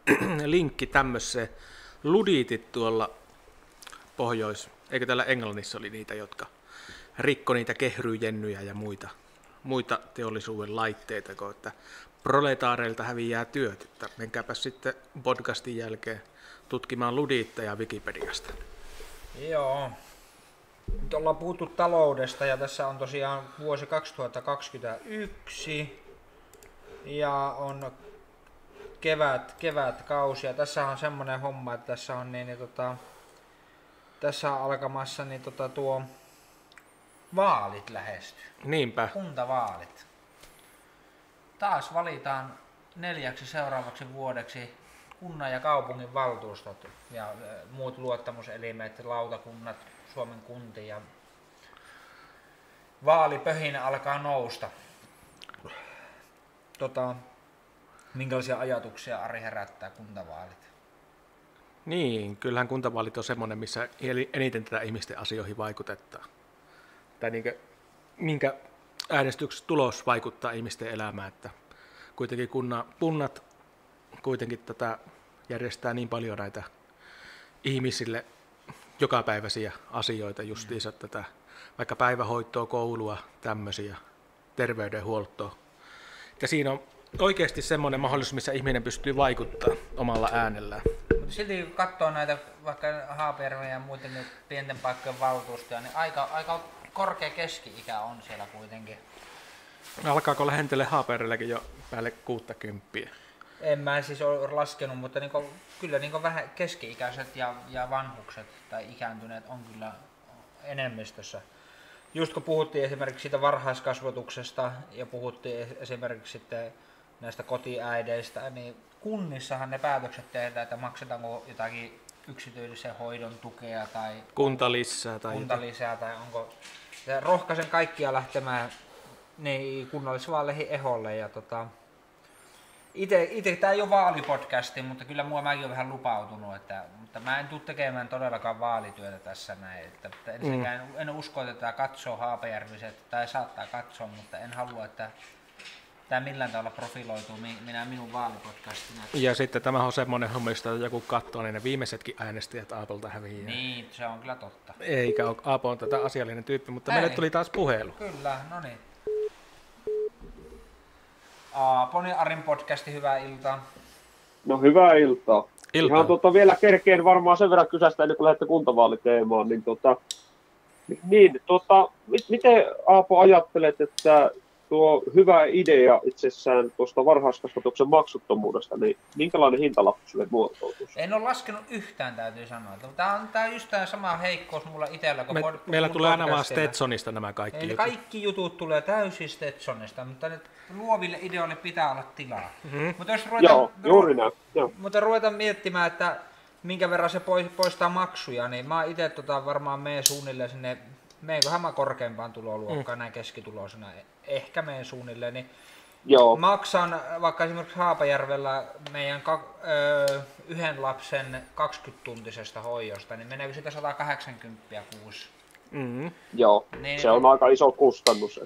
linkki tämmöiseen. Luditit tuolla eikö täällä Englannissa oli niitä, jotka rikko niitä kehryjennyjä ja muita teollisuuden laitteita, kun että proletaareilta häviää työt. Että menkääpä sitten podcastin jälkeen tutkimaan ludiitteja Wikipediasta. Joo. Nyt ollaan puhuttu taloudesta ja tässä on tosiaan vuosi 2021 ja on kevätkausi ja tässä on semmoinen homma, että tässä on, tässä on alkamassa niin, tuo vaalit lähestyy. Niinpä. Kuntavaalit. Taas valitaan 4 seuraavaksi vuodeksi kunnan ja kaupungin valtuustot ja muut luottamuselimet, lautakunnat, Suomen kuntiin ja vaalipöhinä alkaa nousta. Minkälaisia ajatuksia Ari herättää kuntavaalit? Niin, kyllähän kuntavaalit on semmoinen, missä eniten tätä ihmisten asioihin vaikuttaa. Tai minkä äänestyksen tulos vaikuttaa ihmisten elämään. Että kuitenkin kunnat kuitenkin tätä järjestää niin paljon näitä ihmisille jokapäiväisiä asioita, justiinsa tätä vaikka päivähoitoa, koulua, tämmöisiä, terveydenhuoltoa. Ja siinä on oikeasti semmoinen mahdollisuus, missä ihminen pystyy vaikuttamaan omalla äänellään. Silti kun katsoo näitä vaikka Haapajärven ja muuten pienten paikkojen valtuustoja, niin aika korkea keski-ikä on siellä kuitenkin. Alkaako lähentele Haapajärvelläkin jo päälle 60? En mä siis ole laskenut, mutta kyllä vähän keski-ikäiset ja vanhukset tai ikääntyneet on kyllä enemmistössä. Just kun puhuttiin esimerkiksi siitä varhaiskasvatuksesta ja puhuttiin esimerkiksi sitten näistä kotiäideistä, niin kunnissahan ne päätökset tehdään, että maksetaanko jotakin yksityisen hoidon tukea tai kuntalisää tai onko... Rohkaisen kaikkia lähtemään niin kunnallisvaaleihin eholle. Ja itse tämä ei ole vaalipodcasti, mutta kyllä mäkin olen vähän lupautunut, mutta mä en tule tekemään todellakaan vaalityötä tässä näin. Että en usko, että tämä katsoo haapajärviset, tai saattaa katsoa, mutta en halua, että tämä millään tavalla profiloituu minun vaalipodcastina. Ja sitten tämä on semmoinen hommista, että joku katsoo, niin ne viimeisetkin äänestäjät Aapolta häviää. Niin, se on kyllä totta. Eikä ole, Aapo on tätä asiallinen tyyppi, mutta meille tuli taas puhelu. Kyllä, no niin. Aapon ja Arin podcasti, hyvää iltaa. No hyvää iltaa. Ihan vielä kerkeen varmaan sen verran kysästä ennen kuin lähdette kuntavaaliteemaan. Miten Aapo ajattelet, että tuo hyvä idea itsessään tuosta varhaiskasvatuksen maksuttomuudesta, niin minkälainen hintalappu sille muotoutuisi? En ole laskenut yhtään, täytyy sanoa. Tämä on just tämä sama heikkous mulla itsellä. Meillä tulee aina vaan Stetsonista nämä kaikki jutut. Kaikki jutut tulee täysin Stetsonista, mutta luoville ideoille pitää olla tilaa. Mutta jos ruvetaan miettimään, että minkä verran se poistaa maksuja, niin mä itse varmaan menen suunnilleen sinne, meenköhän mä korkeampaan tuloluokkaan näin keskituloisena. Ehkä meidän suunnilleen, niin maksan vaikka esimerkiksi Haapajärvellä meidän yhden lapsen 20-tuntisesta hoidosta, niin meneekö sitä 180 kuussa? Joo, niin, se on aika iso kustannus.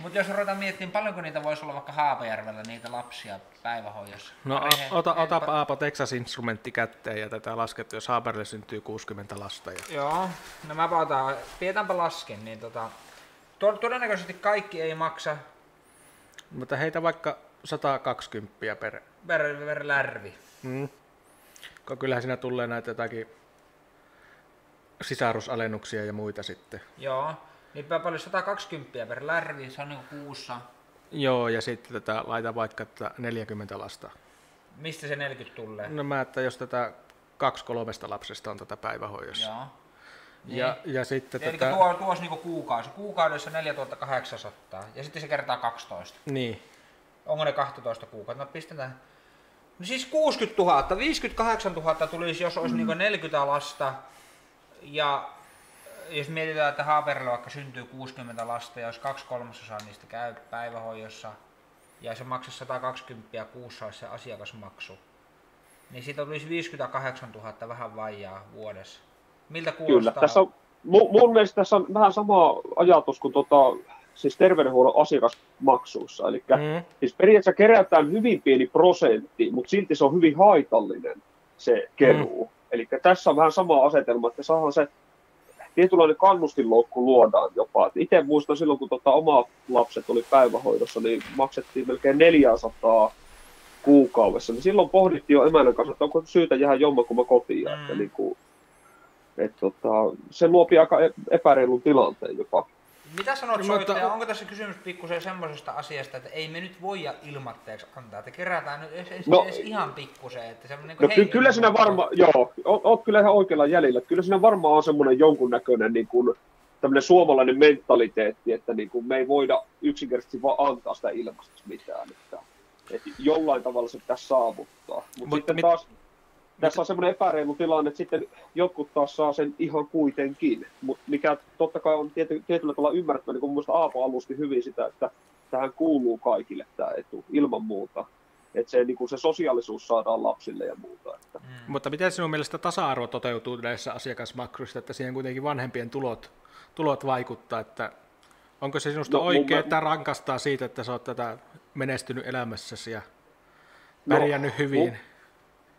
Mutta jos ruvetaan miettimään, paljonko niitä voisi olla vaikka Haapajärvellä niitä lapsia päivähoidossa? No otapa Aapo Texas-instrumentti kätteen ja tätä lasket, jos Haapajärvelle syntyy 60 lasta. Joo, no mä pietäänpä lasken, niin todennäköisesti kaikki ei maksa. Mutta heitä vaikka 120 per lärvi. Kyllähän siinä tulee näitä jotakin sisarusalennuksia ja muita sitten. Joo, niin paljon 120 per lärvi, se on niin kuussa. Joo, ja sitten laita vaikka 40 lasta. Mistä se 40 tulee? No jos 2-3 lapsesta on päivähoidossa. Joo. Niin. Ja sitten eli tuo olisi niin kuukaudessa 4800 ja sitten se kertaa 12. Niin. Onko ne 12 kuukautta? No pistetään. No siis 60 000, 58 000 tulisi, jos olisi niin 40 lasta. Ja jos mietitään, että Haaperilla vaikka syntyy 60 lasta ja jos 2/3 niistä käy päivähoidossa ja se maksaisi 120 kuussa olisi se asiakasmaksu, niin siitä tulisi 58 000 vähän vajaa vuodessa. Miltä kuulostaa? Kyllä. Tässä on, mun mielestä tässä on vähän sama ajatus kuin siis terveydenhuollon asiakasmaksuissa. Eli siis periaatteessa kerätään hyvin pieni prosentti, mutta silti se on hyvin haitallinen se keruu. Eli tässä on vähän sama asetelma, että saadaan se tietynlainen kannustinloukku luodaan jopa. Itse muistan silloin, kun oma lapset oli päivähoidossa, niin maksettiin melkein 400 kuukaudessa. Niin silloin pohdittiin jo emännän kanssa, että onko syytä jäädä jommankumman kotiin. Se luopi aika epäreilun tilanteen jopa. Mitä sanot soittaja, onko tässä kysymys pikkusen semmoisesta asiasta, että ei me nyt voida ilmatteeksi antaa, että kerätään nyt edes ihan pikkusen. Että kyllä sinä varmaan, olet kyllä ihan oikealla jäljellä, kyllä sinä varmaan on semmoinen jonkunnäköinen tämmöinen suomalainen mentaliteetti, että me ei voida yksinkertaisesti vaan antaa sitä ilmasta mitään, että jollain tavalla se pitäisi saavuttaa, mutta sitten taas... Tässä on semmoinen epäreilu tilanne, että sitten jotkut taas saa sen ihan kuitenkin, mutta mikä totta kai on tietyllä tavalla ymmärrettävä, niin kun minusta Aapo alusti hyvin sitä, että tähän kuuluu kaikille tämä etu ilman muuta, että se sosiaalisuus saadaan lapsille ja muuta. Mutta miten sinun mielestä tasa-arvo toteutuu näissä asiakasmaksuissa, että siihen kuitenkin vanhempien tulot vaikuttaa, että onko se sinusta oikein, että rankastaa siitä, että sinä olet menestynyt elämässäsi ja pärjännyt hyvin?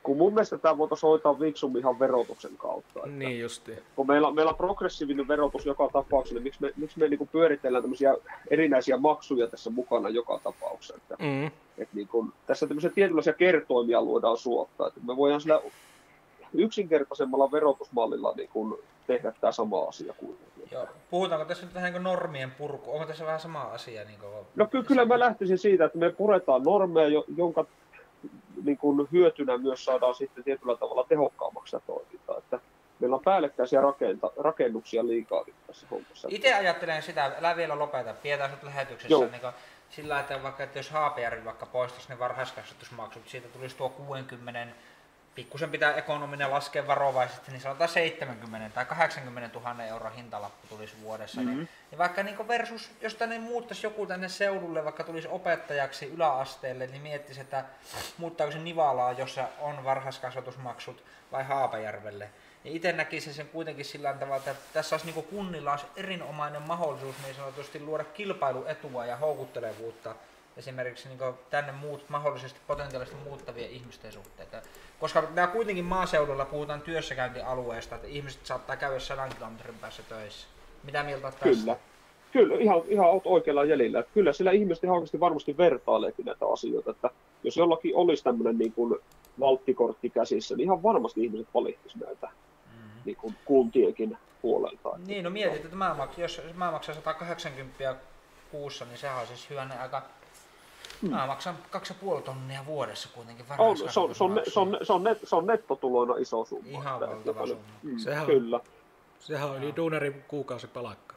Kun mun mielestä tämä voitaisiin hoitaa viksummin ihan verotuksen kautta. Että niin justiin. Kun meillä on progressiivinen verotus joka tapauksessa, niin miksi me niinku pyöritellään tämmöisiä erinäisiä maksuja tässä mukana joka tapauksessa? Että, et niinku, tässä tämmöisiä tietynlaisia kertoimia luodaan suotta. Että me voidaan sillä yksinkertaisemmalla verotusmallilla niinku tehdä tämä sama asia kuin. Joo. Puhutaanko tässä nyt vähän niin kuin normien purku? Onko tässä vähän sama asia? Niin kuin... No kyllä mä lähtisin siitä, että me puretaan normeja, jonka niin kuin hyötynä myös saadaan sitten tietyllä tavalla tehokkaammaksi toimintaa. Että meillä on päällekkäisiä rakennuksia liikaa tässä hommassa. Itse ajattelen sitä, älä vielä lopeta, pidetään sinut lähetyksessä. Niin kuin, sillä että vaikka että jos HPR vaikka poistaisi ne varhaiskasvatusmaksut, siitä tulisi tuo 60, pikkusen pitää ekonominen laskea varovaisesti, niin sanotaan 70 tai 80 000 euron hintalappu tulisi vuodessa. Niin vaikka niin versus, jos tänne muuttaisi joku tänne seudulle, vaikka tulisi opettajaksi yläasteelle, niin miettisi, että muuttaako se Nivalaa, jossa on varhaiskasvatusmaksut, vai Haapajärvelle. Niin itse näkisin sen kuitenkin sillä tavalla, että tässä olisi niin kunnilla olisi erinomainen mahdollisuus niin sanotusti luoda kilpailuetua ja houkuttelevuutta. Esimerkiksi niin tänne mahdollisesti potentiaalisesti muuttavien ihmisten suhteita. Koska nämä kuitenkin maaseudulla puhutaan työssäkäyntialueesta, että ihmiset saattaa käydä 100 kilometrin päässä töissä. Mitä mieltä olet tästä? Kyllä, ihan olet oikealla jäljellä. Että kyllä sillä ihmiset ihan oikeasti varmasti vertaileekin näitä asioita. Että jos jollakin olisi tämmöinen niin kuin valttikortti käsissä, niin ihan varmasti ihmiset valitsisivat näitä niin kuin kuntienkin puolelta. Niin, no mietit, että jos mä maksan 180 kuussa, niin sehän on siis hyvänen aika... Mä maksan 2,5 tonnia vuodessa kuitenkin se on nettotuloina iso summa. Ihan valtava summa. Sehän on yli duunarin kuukausipalakka.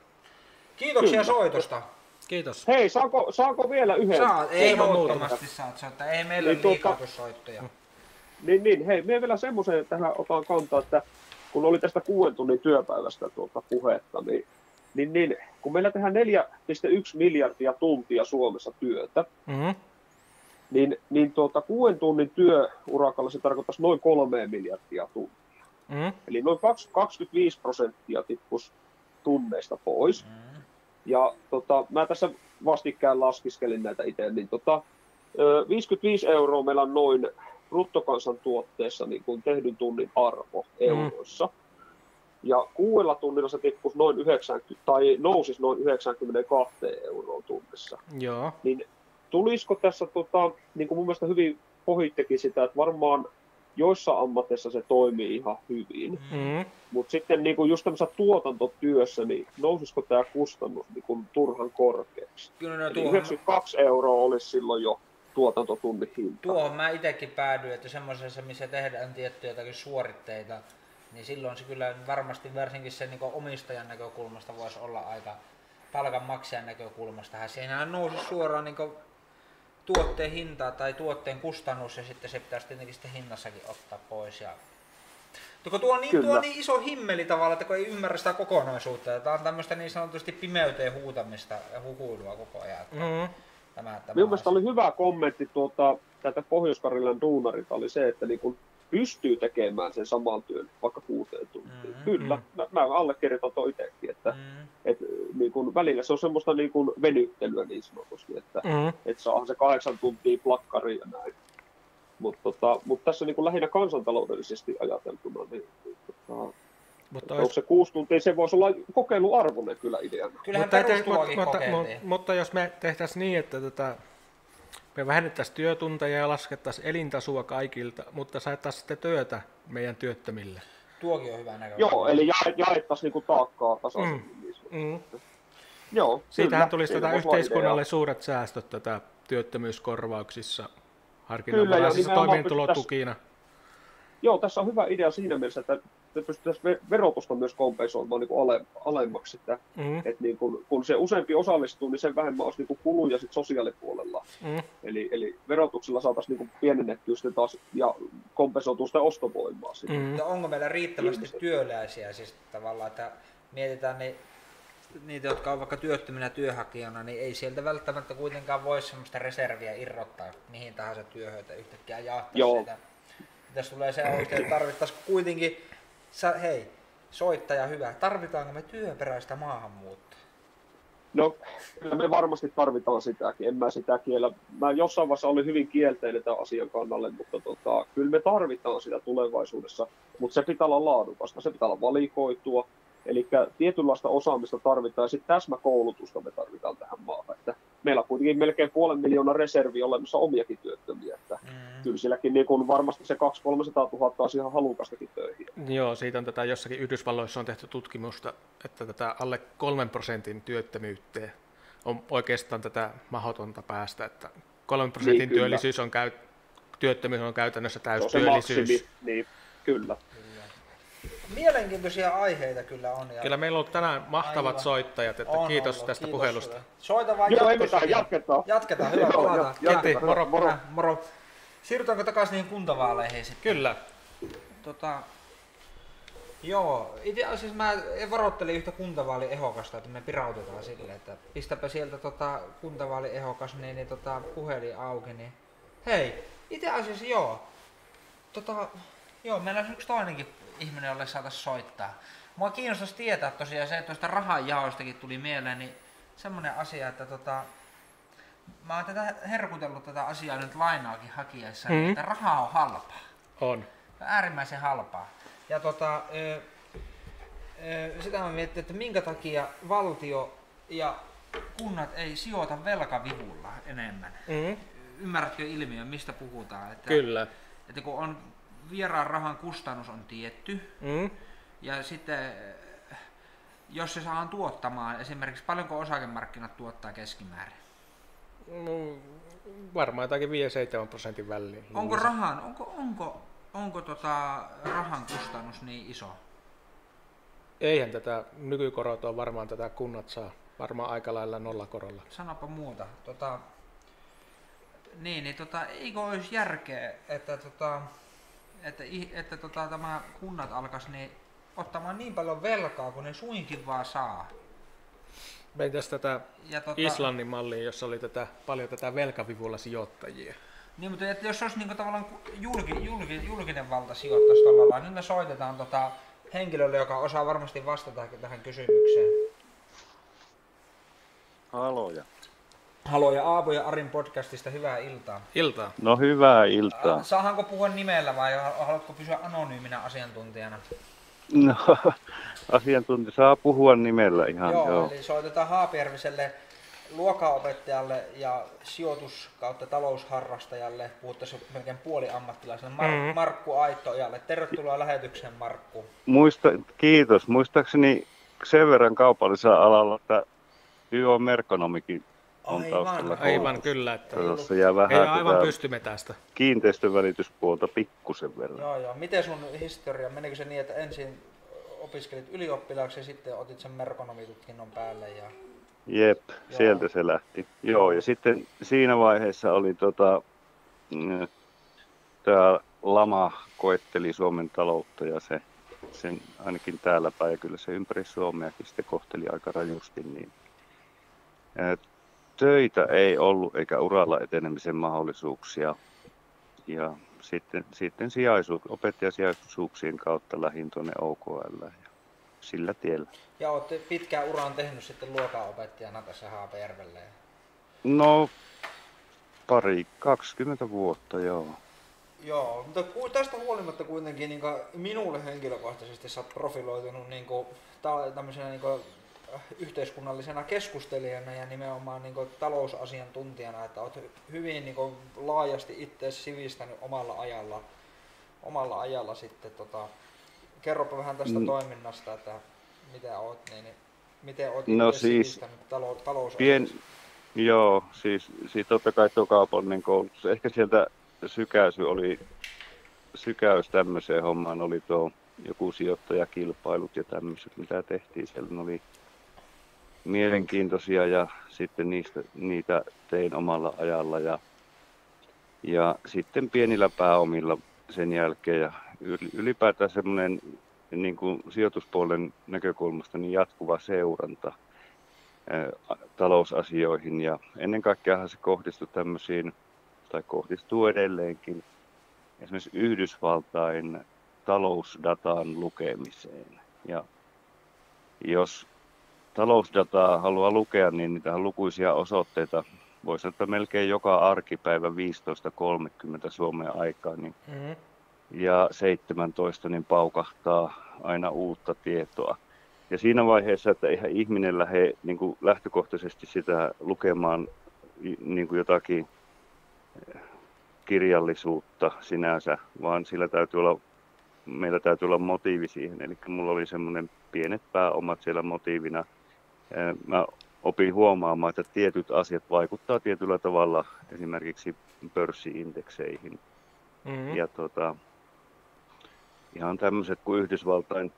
Kiitoksia soitosta. Kiitos. Hei, saanko vielä yhden? Saat, ei muuttomasti saat soittaa. Ei meillä ole liikautu soittoja. Niin, hei, minä vielä semmoisen tähän otan kantaa, että kun oli tästä 6 tunnin työpäivästä puhetta, niin kun meillä tehdään 4,1 miljardia tuntia Suomessa työtä, niin 6 tunnin työurakalla se tarkoittaisi noin 3 miljardia tuntia. Eli noin 25% tippuisi tunneista pois. Ja mä tässä vastikään laskiskelin näitä itse, niin 55 € meillä on noin bruttokansantuotteessa niin kuin tehdyn tunnin arvo euroissa. Ja 6 tunnilla se tippuisi noin 90, tai nousisi noin 92 € tunnissa. Joo. Niin tulisiko tässä, niin kuin mun mielestä hyvin pohittekin sitä, että varmaan joissa ammateissa se toimii ihan hyvin. Mutta sitten niin kuin just tämmöisessä tuotantotyössä, niin nousisiko tämä kustannus niin kuin turhan korkeaksi? Kyllä, no, 92 € olisi silloin jo tuotantotunnin hinta. Tuohon mä itsekin päädyin, että semmoisessa, missä tehdään tiettyjä suoritteita, niin silloin se kyllä varmasti varsinkin sen niin omistajan näkökulmasta voisi olla aika palkanmaksajan näkökulmasta. Siinähän nousi suoraan niin tuotteen hintaa tai tuotteen kustannus ja sitten se pitäisi tietenkin sitten hinnassakin ottaa pois. Ja... Tuo on niin iso himmeli tavalla, että kun ei ymmärrä sitä kokonaisuutta. Tämä on tämmöistä niin sanotusti pimeyteen huutamista ja hukuilua koko ajan. Minun mielestä oli hyvä kommentti tätä Pohjois-Karjalan duunarilta oli se, että niin kun pystyy tekemään sen saman työn vaikka 6 tuntiin. Kyllä, mä allekirjoitan tuon itsekin, että niin kun välillä se on semmoista niin kun venyttelyä niin sanotusti, että et saahan se 8 tuntia plakkariin ja näin. Mutta mut tässä niin kun lähinnä kansantaloudellisesti ajateltuna, onko se 6 tuntia, se voisi olla kokeiluarvoinen kyllä ideana. Kyllähän perustulokin kokeiltiin. Mutta jos me tehtäisiin niin, että me vähennettäisiin työtunteja ja laskettaisiin elintasoa kaikilta, mutta saataisiin sitten työtä meidän työttömille. Tuokin on hyvä näkökulma. Joo, eli jaettaisiin niinku taakkaa tasaisemmin. Joo, siitähän tulisi yhteiskunnalle suuret säästöt työttömyyskorvauksissa harkinnanvaraisissa toimeentulotukina. Joo, tässä on hyvä idea siinä mielessä, että pystyttäisiin verotusta myös kompensoimaan niin alemmaksi. Että, et niin kun se useampi osallistuu, niin sen vähemmän olisi niin kuluja sit sosiaalipuolella. Eli verotuksella saataisiin niin pienennettyä sitten taas ja kompensoitua sitä ostovoimaa. Onko meillä riittävästi työläisiä? Siis tavallaan, että mietitään niitä, jotka on vaikka työttöminä työhakijana, niin ei sieltä välttämättä kuitenkaan voi sellaista reserviä irrottaa mihin tahansa työhön, että yhtäkkiä jaahtaa sitä. Tässä tulee se oikein, että tarvittaisiin kuitenkin... Hei, soittaja hyvä. Tarvitaanko me työperäistä maahanmuuttoa? No, kyllä me varmasti tarvitaan sitäkin, en mä sitä kiellä. Mä jossain vaiheessa olin hyvin kielteinen tämän asian kannalle, mutta kyllä me tarvitaan sitä tulevaisuudessa, mutta se pitää olla laadukasta, se pitää olla valikoitua. Eli tietynlaista osaamista tarvitaan ja sitten täsmäkoulutusta me tarvitaan tähän maahan. Että meillä on kuitenkin melkein 500 000 reserviä olemassa omiakin työttömiä. Että kyllä silläkin niin kun varmasti se 200 000–300 000 on ihan halukastakin töihin. Joo, siitä on tätä jossakin Yhdysvalloissa on tehty tutkimusta, että tätä alle 3% työttömyyteen on oikeastaan tätä mahdotonta päästä. Että 3% niin, työllisyys on työttömyys on käytännössä täystyöllisyys. Se on se maksimi, niin kyllä. Mielenkiintoisia aiheita kyllä on. Ja kyllä meillä on tänään mahtavat soittajat, että on kiitos ollut tästä puhelusta. Soita vaan jatketaan. Jatketaan, hyvä palataan. Kiitos, moro. Siirrytäänkö takaisin niihin kuntavaaleihin sitten? Kyllä. Joo, itse asiassa mä varoittelin yhtä kuntavaaliehokasta, että me pirautetaan sille, että pistäpä sieltä kuntavaaliehokas niin puhelin auki. Niin. Hei, itse asiassa joo. Joo, meillä on yksi toinenkin ihminen, jolle saataisiin soittaa. Mua kiinnostaisi tietää tosiaan se, että tuosta rahanjaostakin tuli mieleen, niin semmoinen asia, että mä oon herkutellut tätä asiaa nyt lainaakin hakiessa, että raha on halpaa. On. Äärimmäisen halpaa. Ja sitä mä mietin, että minkä takia valtio ja kunnat ei sijoita velkavivulla enemmän. Ymmärrätkö ilmiön, mistä puhutaan? Että, kyllä. Että kun on vieraan rahan kustannus on tietty ja sitten jos se saadaan tuottamaan, esimerkiksi paljonko osakemarkkinat tuottaa keskimäärin? No, varmaan jotakin 5–7% väliin. Onko rahan kustannus niin iso? Eihän tätä nykykorot on varmaan tätä kunnat saa varmaan aika lailla nollakorolla. Sanapa muuta. Eikö olisi järkeä, että tämä kunnat alkaisi ottamaan niin paljon velkaa, kun ne suinkin vaan saa. Meitäs tätä Islannin malliin, jossa oli paljon tätä velkavivulla sijoittajia. Niin, mutta että jos olisi niin tavallaan julkinen valta sijoittaisi tavallaan, niin me soitetaan henkilölle, joka osaa varmasti vastata tähän kysymykseen. Haloja. Haloja Aapo ja Arin podcastista, hyvää iltaa. Iltaa. No hyvää iltaa. Saahanko puhua nimellä vai haluatko pysyä anonyyminä asiantuntijana? No asiantuntija saa puhua nimellä ihan joo. Eli soitetaan Haapijärviselle luokanopettajalle ja sijoitus/talousharrastajalle, puhuttaisiin melkein puoliammattilaiselle, Markku Aittojalle. Tervetuloa lähetykseen, Markku. Kiitos. Muistaakseni sen verran kaupallisella alalla, että työ on merkonomikin. Aivan kyllä, että ei aivan pystymme tästä. Kiinteistövälityspuolta pikkusen verran. Joo. Miten sun historia, menikö se niin, että ensin opiskelit ylioppilaaksi ja sitten otit sen merkonomitutkinnon päälle? Ja jep, joo, sieltä se lähti. Joo, ja sitten siinä vaiheessa oli tämä lama koetteli Suomen taloutta ja sen ainakin täällä päin, ja kyllä se ympäri Suomeakin sitten kohteli aika rajusti, niin töitä ei ollut eikä uralla etenemisen mahdollisuuksia, ja sitten opettajasijaisuuksien kautta lähdin tuonne OKL ja sillä tiellä. Ja olette pitkään uran tehnyt sitten luokanopettajana tässä Haapajärvellä? No 20 vuotta joo. Joo, mutta tästä huolimatta kuitenkin niin minulle henkilökohtaisesti sä oot profiloitunut niin tämmöisenä niin yhteiskunnallisena keskustelijana ja nimenomaan niin kuin talousasiantuntijana, että olet hyvin niin kuin laajasti itse sivistänyt omalla ajalla sitten. Kerropa vähän tästä toiminnasta, että miten olet itse sivistänyt talousasiassa. Joo, siis totta kai tuo kaupallinen koulutus. Ehkä sieltä sykäys tämmöiseen hommaan oli tuo joku sijoittajakilpailut ja tämmöiset, mitä tehtiin siellä, ne oli mielenkiintoisia ja sitten niitä tein omalla ajalla ja sitten pienillä pääomilla sen jälkeen ja ylipäätään semmoinen niin kuin sijoituspuolen näkökulmasta niin jatkuva seuranta talousasioihin ja ennen kaikkea se kohdistui tämmöisiin tai kohdistuu edelleenkin esimerkiksi Yhdysvaltain talousdatan lukemiseen ja jos talousdataa haluaa lukea, niin niitä on lukuisia osoitteita. Voi sanoa, että melkein joka arkipäivä 15.30 Suomen aikaa niin ja 17 niin paukahtaa aina uutta tietoa. Ja siinä vaiheessa, että eihän ihminen lähde niin kuin lähtökohtaisesti sitä lukemaan niin kuin jotakin kirjallisuutta sinänsä, vaan sillä täytyy olla, meillä täytyy olla motiivi siihen. Eli mulla oli semmoinen pienet pääomat siellä motiivina. Mä opin huomaamaan, että tietyt asiat vaikuttaa tietyllä tavalla esimerkiksi pörssiindekseihin. Ja ihan tämmöiset kuin Yhdysvaltain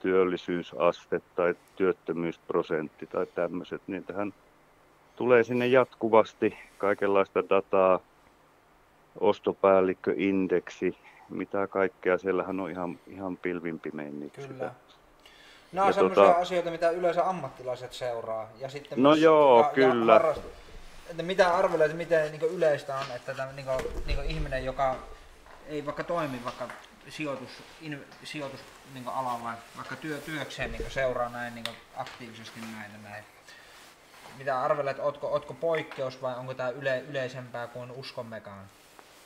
työllisyysaste tai työttömyysprosentti tai tämmöiset, niin tähän tulee sinne jatkuvasti kaikenlaista dataa, ostopäällikköindeksi, mitä kaikkea, siellähän on ihan pilvinpimein. Kyllä. Nämä on semmoisia asioita, mitä yleensä ammattilaiset seuraa. Ja sitten no myös, joo, ja, kyllä. Ja että mitä arvelet, miten niin yleistä on, että tämän, niin ihminen, joka ei vaikka toimi vaikka sijoitusalalla, niin vaikka työkseen niin seuraa näin niin aktiivisesti näitä. Mitä arvelet, ootko poikkeus vai onko tämä yleisempää kuin uskommekaan?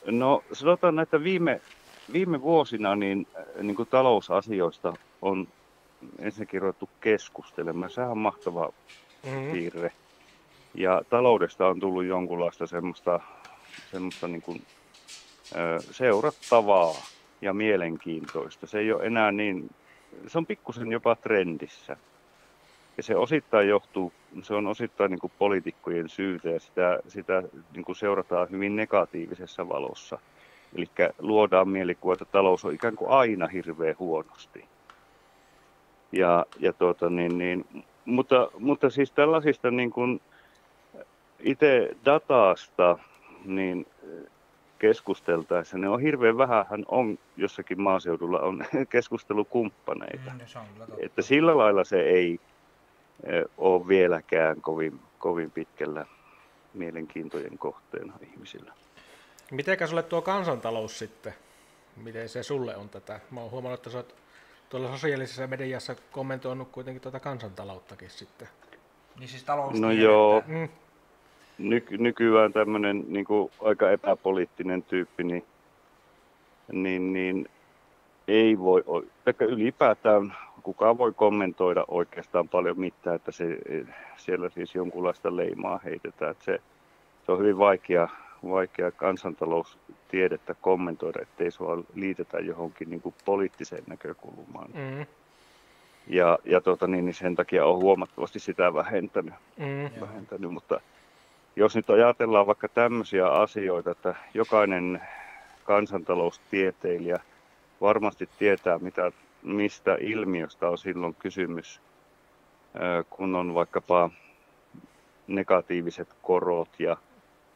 No sanotaan, että viime vuosina niin kuin talousasioista on ensinnäkin ruvettu keskustelemaan. Sehän on mahtava piirre. Ja taloudesta on tullut jonkunlaista semmoista niin kuin, seurattavaa ja mielenkiintoista. Se ei ole enää niin, se on pikkusen jopa trendissä. Ja se osittain johtuu, se on osittain niin kuin poliitikkojen syytä ja sitä niin kuin seurataan hyvin negatiivisessa valossa. Eli luodaan mielikuva, että talous on ikään kuin aina hirveän huonosti. Ja mutta siis tällaisista niin kuin itse datasta niin keskusteltaessa, ne on hirveän vähähän on jossakin maaseudulla on keskustelukumppaneita. Että sillä lailla se ei ole vieläkään kovin pitkällä mielenkiintojen kohteena ihmisillä. Mitenkä sulle tuo kansantalous sitten? Miten se sulle on tätä? Mä oon huomannut, että sä oot tuolla sosiaalisessa mediassa kommentoinut kuitenkin tuota kansantalouttakin sitten. Niin siis talous. No joo. Nykyään tämmöinen niin kuin aika epäpoliittinen tyyppi, niin ei voi, ylipäätään kukaan voi kommentoida oikeastaan paljon mitään, että siellä siis jonkunlaista leimaa heitetään. Että se on hyvin vaikea kansantaloustiedettä kommentoida, ettei sua liitetä johonkin niin kuin poliittiseen näkökulmaan. Ja sen takia on huomattavasti sitä vähentänyt, mutta jos nyt ajatellaan vaikka tämmöisiä asioita, että jokainen kansantaloustieteilijä varmasti tietää, mistä ilmiöstä on silloin kysymys, kun on vaikkapa negatiiviset korot ja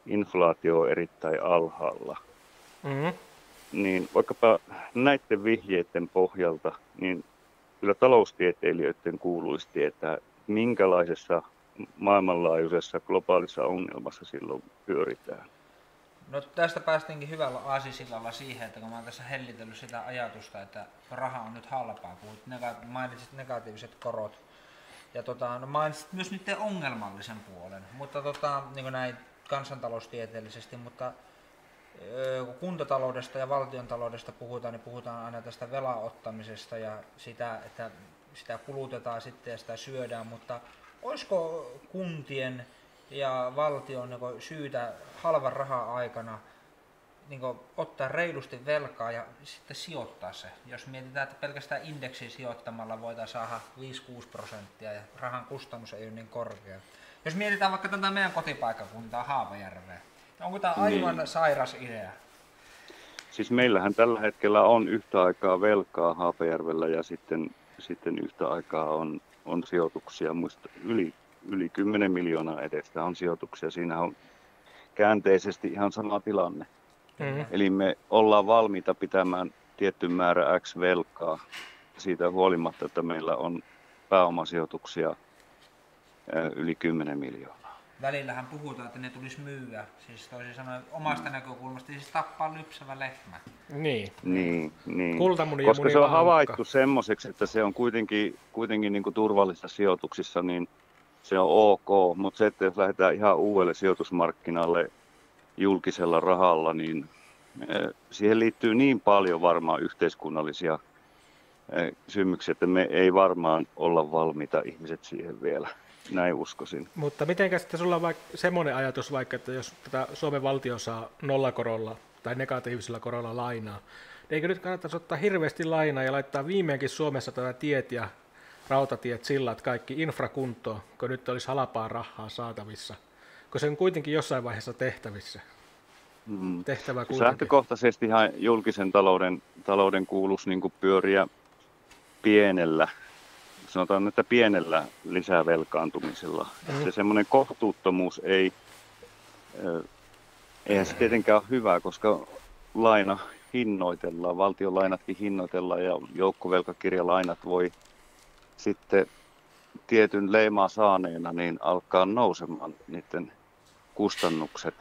inflaatio on erittäin alhaalla. Niin vaikkapa näiden vihjeiden pohjalta, niin kyllä taloustieteilijöiden kuuluisi tietää, minkälaisessa maailmanlaajuisessa globaalissa ongelmassa silloin pyöritään. No tästä päästinkin hyvällä aasisillalla siihen, että kun mä oon tässä hellitellyt sitä ajatusta, että raha on nyt halpaa, kun mainitsit negatiiviset korot. Ja no mainitsit myös niiden ongelmallisen puolen, mutta niin kuin näin kansantaloustieteellisesti, mutta kun kuntataloudesta ja valtiontaloudesta puhutaan, niin puhutaan aina tästä velanottamisesta ja sitä, että sitä kulutetaan sitten ja sitä syödään, mutta olisiko kuntien ja valtion niin syytä halvan rahaa aikana niin ottaa reilusti velkaa ja sitten sijoittaa se? Jos mietitään, että pelkästään indeksiin sijoittamalla voidaan saada 5-6% ja rahan kustannus ei ole niin korkea. Jos mietitään vaikka tätä meidän kotipaikkakuntaa Haapajärveä, onko tämä aivan sairas idea? Siis meillähän tällä hetkellä on yhtä aikaa velkaa Haapajärvellä ja sitten yhtä aikaa on sijoituksia, muista yli 10 miljoonaa edestä on sijoituksia. Siinä on käänteisesti ihan sama tilanne. Eli me ollaan valmiita pitämään tietty määrä X velkaa siitä huolimatta, että meillä on pääomasijoituksia yli 10 miljoonaa. välillähän puhutaan, että ne tulisi myyä. Siis toisin sanoen omasta näkökulmasta, siis tappaa lypsävä lehmä. Niin. Kultamuni koska se on havaittu semmoiseksi, että se on kuitenkin niin kuin turvallisissa sijoituksissa, niin se on ok. Mutta se, että jos lähdetään ihan uudelle sijoitusmarkkinalle julkisella rahalla, niin siihen liittyy niin paljon varmaan yhteiskunnallisia kysymyksiä, että me ei varmaan olla valmiita ihmiset siihen vielä. Näin uskoisin. Mutta mitenkä sitten sulla on semmoinen ajatus vaikka, että jos tätä Suomen valtio saa nollakorolla tai negatiivisella korolla lainaa, niin eikö nyt kannattaisi ottaa hirveästi lainaa ja laittaa viimeinkin Suomessa tätä tiet ja rautatiet, sillat, kaikki infrakuntoon, kun nyt olisi halpaa rahaa saatavissa, kun se on kuitenkin jossain vaiheessa tehtävissä. Tehtävä kuitenkin. Lähtökohtaisesti ihan julkisen talouden kuuluisi niin kuin pyöriä pienellä. Sanotaan, että pienellä lisävelkaantumisella. Se semmoinen kohtuuttomuus eihän se tietenkään ole hyvä, koska laina hinnoitellaan, valtion lainatkin hinnoitellaan ja joukkovelkakirjalainat voi sitten tietyn leimaa saaneena niin alkaa nousemaan niiden kustannukset.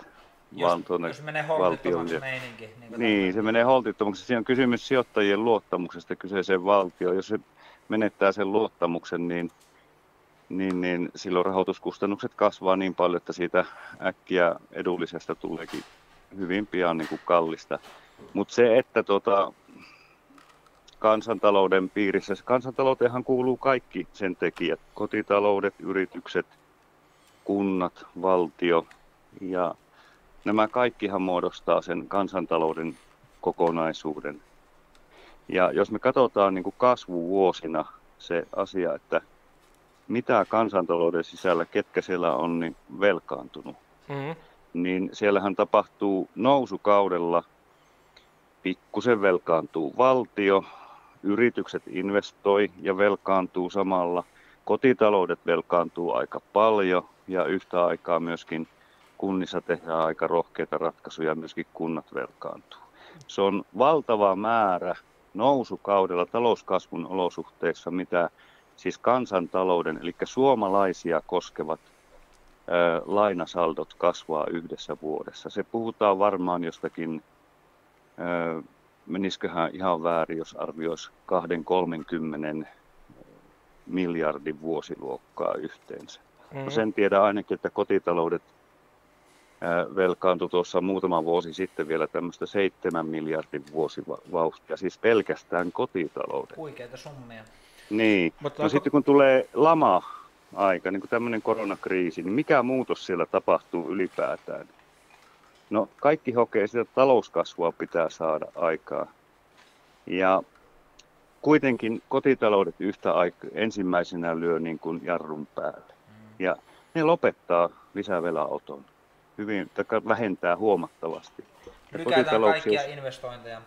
Jos menee holtittomaksi meininki. Niin, se menee holtittomaksi. Siinä on kysymys sijoittajien luottamuksesta kyseiseen valtioon. Jos se menettää sen luottamuksen, niin silloin rahoituskustannukset kasvaa niin paljon, että siitä äkkiä edullisesta tuleekin hyvin pian niin kuin kallista. Mutta se, että kansantalouden piirissä, kansantalouteenhan kuuluu kaikki sen tekijät, kotitaloudet, yritykset, kunnat, valtio ja nämä kaikkihan muodostaa sen kansantalouden kokonaisuuden. Ja jos me katsotaan niin kuin kasvuvuosina se asia, että mitä kansantalouden sisällä, ketkä siellä on niin velkaantunut, niin siellähän tapahtuu nousukaudella, pikkusen velkaantuu valtio, yritykset investoi ja velkaantuu samalla, kotitaloudet velkaantuu aika paljon ja yhtä aikaa myöskin kunnissa tehdään aika rohkeita ratkaisuja, myöskin kunnat velkaantuu. Se on valtava määrä nousukaudella talouskasvun olosuhteissa, mitä siis kansantalouden, eli suomalaisia koskevat lainasaldot kasvaa yhdessä vuodessa. Se puhutaan varmaan jostakin, menisiköhän ihan väärin, jos arvioisi 2-30 miljardin vuosiluokkaa yhteensä. No sen tiedän ainakin, että kotitaloudet velkaantui tuossa muutama vuosi sitten vielä tämmöistä 7 miljardin vuosivauhtia, siis pelkästään kotitaloudet. Huikeita summia. Niin. No sitten kun tulee lama-aika, niin kuin tämmöinen koronakriisi, niin mikä muutos siellä tapahtuu ylipäätään? No kaikki hokee sitä, että talouskasvua pitää saada aikaa. Ja kuitenkin kotitaloudet yhtä aikaa ensimmäisenä lyö niin kuin jarrun päälle. Ja ne lopettaa lisävelanoton. Hyvin, vähentää huomattavasti. Lykätään kaikkia investointeja.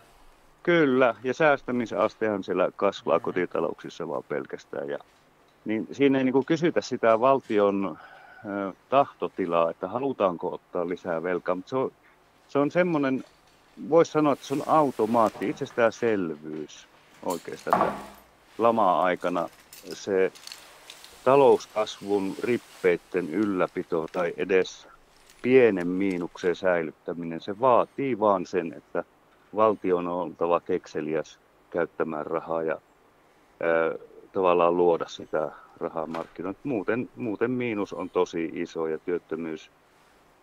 Kyllä, ja säästämisastehan siellä kasvaa kotitalouksissa vaan pelkästään. Ja, niin siinä ei niin kuin kysytä sitä valtion tahtotilaa, että halutaanko ottaa lisää velkaa, mutta se on semmoinen, voisi sanoa, että se on automaatti, itsestäänselvyys oikeastaan. Lama-aikana se talouskasvun rippeiden ylläpito tai edes pienen miinuksen säilyttäminen, se vaatii vaan sen, että valtion on oltava kekseliäs käyttämään rahaa ja tavallaan luoda sitä rahamarkkinoita. Muuten miinus on tosi iso ja työttömyys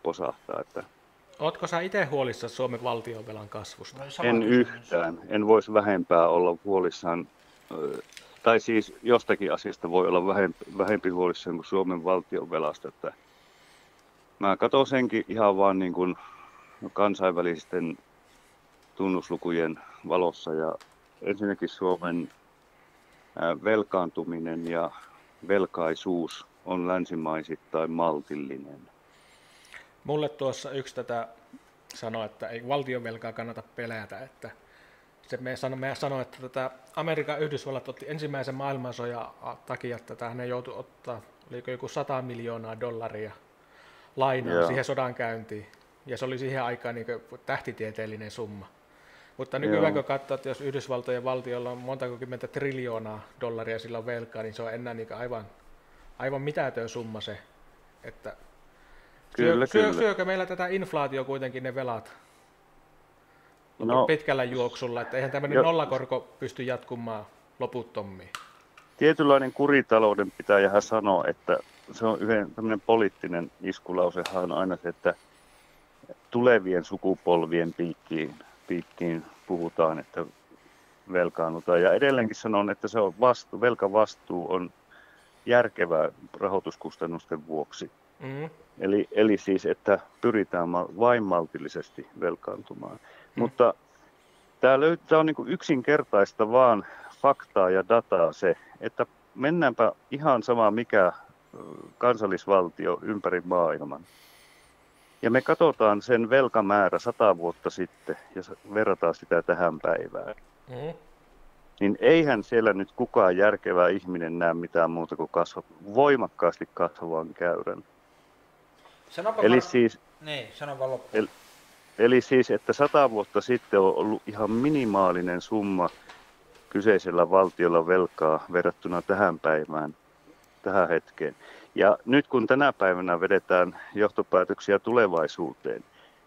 posahtaa. Että ootko sä itse huolissaan Suomen valtionvelan kasvusta? En yhtään. En voisi vähempää olla huolissaan. Tai siis jostakin asiasta voi olla vähempi huolissaan kuin Suomen valtionvelasta. Että mä katson senkin ihan vaan niin kuin kansainvälisten tunnuslukujen valossa ja ensinnäkin Suomen velkaantuminen ja velkaisuus on länsimaisittain maltillinen. Mulle tuossa yksi tätä sanoi, että ei valtionvelkaa kannata pelätä, että se me sanoi, että tätä Amerikan Yhdysvallat otti ensimmäisen maailmansodan takia, että tähän joutui ottaa oliko joku $100 miljoonaa lainaa siihen sodan käyntiin, ja se oli siihen aikaan niin tähtitieteellinen summa. Mutta nykyään kun katsoo, että jos Yhdysvaltojen valtiolla on montako kymmentä triljoonaa dollaria sillä on velkaa, niin se on enää niin aivan mitätön summa se, että Kyllä. Syökö meillä tätä inflaatio kuitenkin ne velat? No, pitkällä juoksulla, että eihän tämmöinen nollakorko pysty jatkumaan loputtomiin. Tietynlainen kuritalouden pitäjähän sanoo, että se on yhden tämmöinen poliittinen iskulausehan aina se, että tulevien sukupolvien piikkiin puhutaan, että velkaannutaan. Ja edelleenkin sanon, että se on velkavastuu on järkevää rahoituskustannusten vuoksi. Mm-hmm. Eli siis, että pyritään vain maltillisesti velkaantumaan. Mm. Mutta tämä on niin kuin yksinkertaista vaan faktaa ja dataa se, että mennäänpä ihan sama mikä kansallisvaltio ympäri maailman. Ja me katsotaan sen velkamäärä 100 vuotta sitten ja verrataan sitä tähän päivään. Mm. Niin eihän siellä nyt kukaan järkevä ihminen näe mitään muuta kuin voimakkaasti kasvavan käyrän. Eli siis, että 100 vuotta sitten on ollut ihan minimaalinen summa kyseisellä valtiolla velkaa verrattuna tähän päivään, tähän hetkeen. Ja nyt kun tänä päivänä vedetään johtopäätöksiä tulevaisuuteen,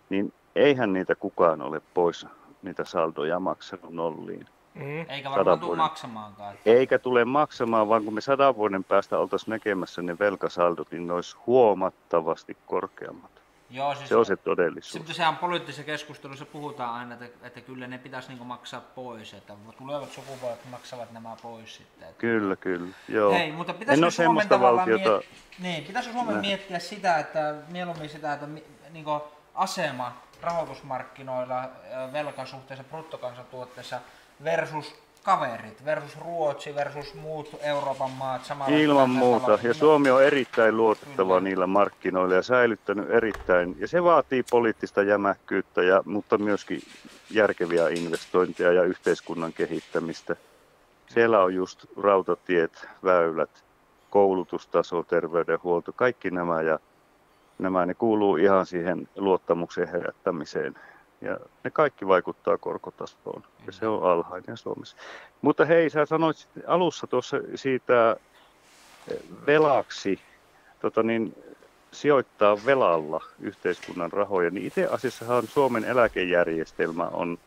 niin eihän niitä kukaan ole pois niitä saldoja maksanut nolliin. Mm. Eikä varmaan tule maksamaankaan. Eikä tule maksamaan, vaan kun me 100 vuoden päästä oltaisiin näkemässä ne velkasaldot, niin ne olisi huomattavasti korkeammat. Joo, siis se on se todellisuus. Sehän poliittisessa keskustelussa puhutaan aina, että kyllä ne pitäisi niinku maksaa pois, että tulevat sukupolvet maksavat nämä pois sitten. Kyllä. Joo. Hei, mutta pitäisikö Suomen tavallaan miettiä sitä, että mieluummin sitä, että niinku asema rahoitusmarkkinoilla velkasuhteessa bruttokansantuotteessa versus kaverit, versus Ruotsi, versus muut Euroopan maat. Ilman muuta. Ja Suomi on erittäin luotettava niillä markkinoilla ja säilyttänyt erittäin. Ja se vaatii poliittista jämäkkyyttä, mutta myöskin järkeviä investointeja ja yhteiskunnan kehittämistä. Siellä on just rautatiet, väylät, koulutustaso, terveydenhuolto, kaikki nämä. Ja nämä ne kuuluu ihan siihen luottamuksen herättämiseen. Ja ne kaikki vaikuttaa korkotasoon ja se on alhainen Suomessa. Mutta hei, sä sanoit alussa tuossa siitä velaksi sijoittaa velalla yhteiskunnan rahoja. Niin itse asiassahan Suomen eläkejärjestelmä on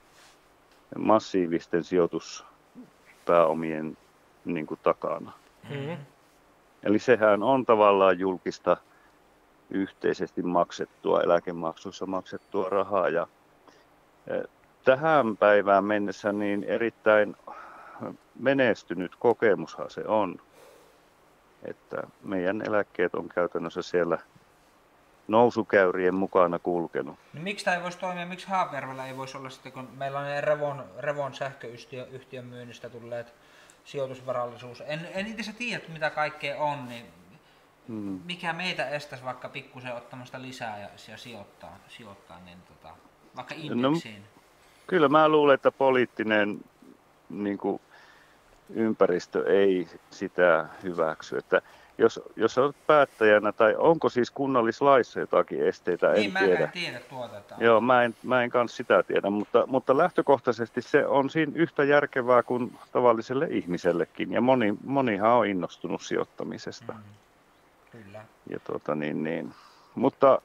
massiivisten sijoituspääomien niin kuin takana. Mm-hmm. Eli sehän on tavallaan julkista yhteisesti maksettua, eläkemaksuissa maksettua rahaa. Ja tähän päivään mennessä niin erittäin menestynyt kokemushan se on, että meidän eläkkeet on käytännössä siellä nousukäyrien mukana kulkenut. No, miksi tämä ei voisi toimia, miksi Haapjärvellä ei voisi olla sitten, kun meillä on ne Revon sähköyhtiön myynnistä tulleet sijoitusvarallisuus. En itse tiedä, mitä kaikkea on, niin mikä meitä estäisi vaikka pikkusen ottamasta lisää ja sijoittaa niin vaikka indeksiin? No, kyllä mä luulen, että poliittinen niin kuin, ympäristö ei sitä hyväksy. Että jos olet päättäjänä, tai onko siis kunnallislaissa jotakin esteitä, niin, en tiedä. Niin, mä en tiedä tuota. Joo, mä en kanssa sitä tiedä, mutta lähtökohtaisesti se on siinä yhtä järkevää kuin tavalliselle ihmisellekin. Ja monihan on innostunut sijoittamisesta. Mm-hmm. Kyllä. Ja mutta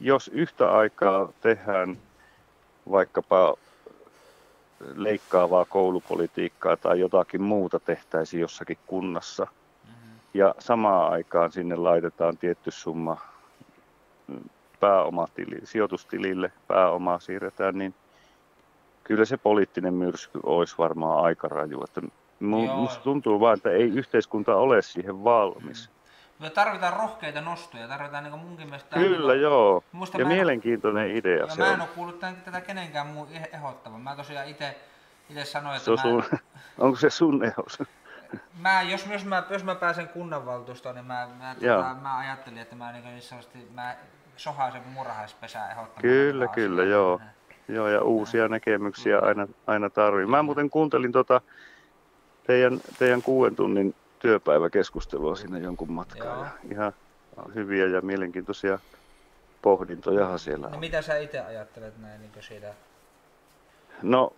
jos yhtä aikaa tehdään vaikkapa leikkaavaa koulupolitiikkaa tai jotakin muuta tehtäisiin jossakin kunnassa ja samaan aikaan sinne laitetaan tietty summa sijoitustilille, pääomaa siirretään, niin kyllä se poliittinen myrsky olisi varmaan aika raju. Minusta tuntuu vaan, että ei yhteiskunta ole siihen valmis. Me tarvitaan rohkeita nostoja, tarvitaan niin kuin munkin mielestä. Kyllä niin, joo, ja mielenkiintoinen idea se on. Mä en ole kuullut tätä kenenkään muun ehdottavan. Mä tosiaan itse sanoin, että onko se sun ehdos? Jos mä pääsen kunnanvaltuustoon, niin mä ajattelin, että mä niin sanotusti sohaisen murhaispesää ehdottamaan. Kyllä, joo. Joo, ja uusia näkemyksiä aina tarvii. Mä muuten kuuntelin teidän 6 tunnin työpäiväkeskustelua siinä jonkun matkaan. Ja ihan hyviä ja mielenkiintoisia pohdintojahan siellä on. No, mitä sä itse ajattelet näin niin siitä? No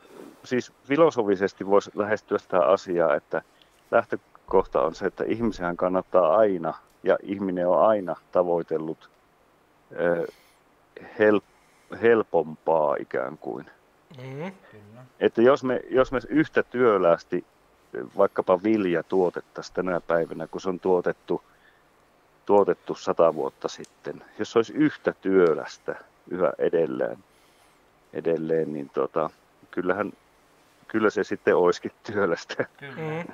siis filosofisesti voisi lähestyä sitä asiaa, että lähtökohta on se, että ihmisenhän kannattaa aina ja ihminen on aina tavoitellut helpompaa ikään kuin. Mm. Että jos me yhtä työlästi vaikkapa vilja tuotettaisiin tänä päivänä, kun se on tuotettu 100 vuotta sitten, jos se olisi yhtä työlästä yhä edelleen niin kyllä se sitten olisikin työlästä. Kyllä.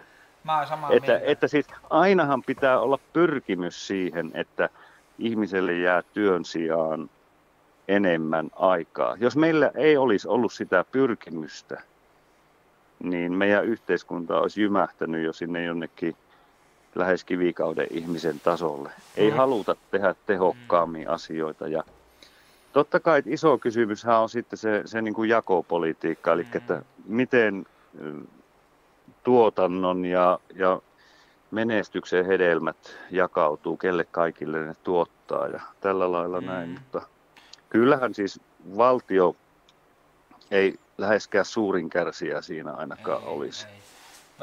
Mä oon samaa mieltä. Että siis ainahan pitää olla pyrkimys siihen, että ihmiselle jää työn sijaan enemmän aikaa. Jos meillä ei olisi ollut sitä pyrkimystä, niin meidän yhteiskunta olisi jymähtänyt jo sinne jonnekin lähes kivikauden ihmisen tasolle. Ei haluta tehdä tehokkaammin asioita. Ja totta kai iso kysymyshän on sitten se niin kuin jakopolitiikka, eli että miten tuotannon ja menestyksen hedelmät jakautuu, kelle kaikille ne tuottaa ja tällä lailla näin. Mutta kyllähän siis valtio ei läheskään suurin kärsijä siinä ainakaan olisi.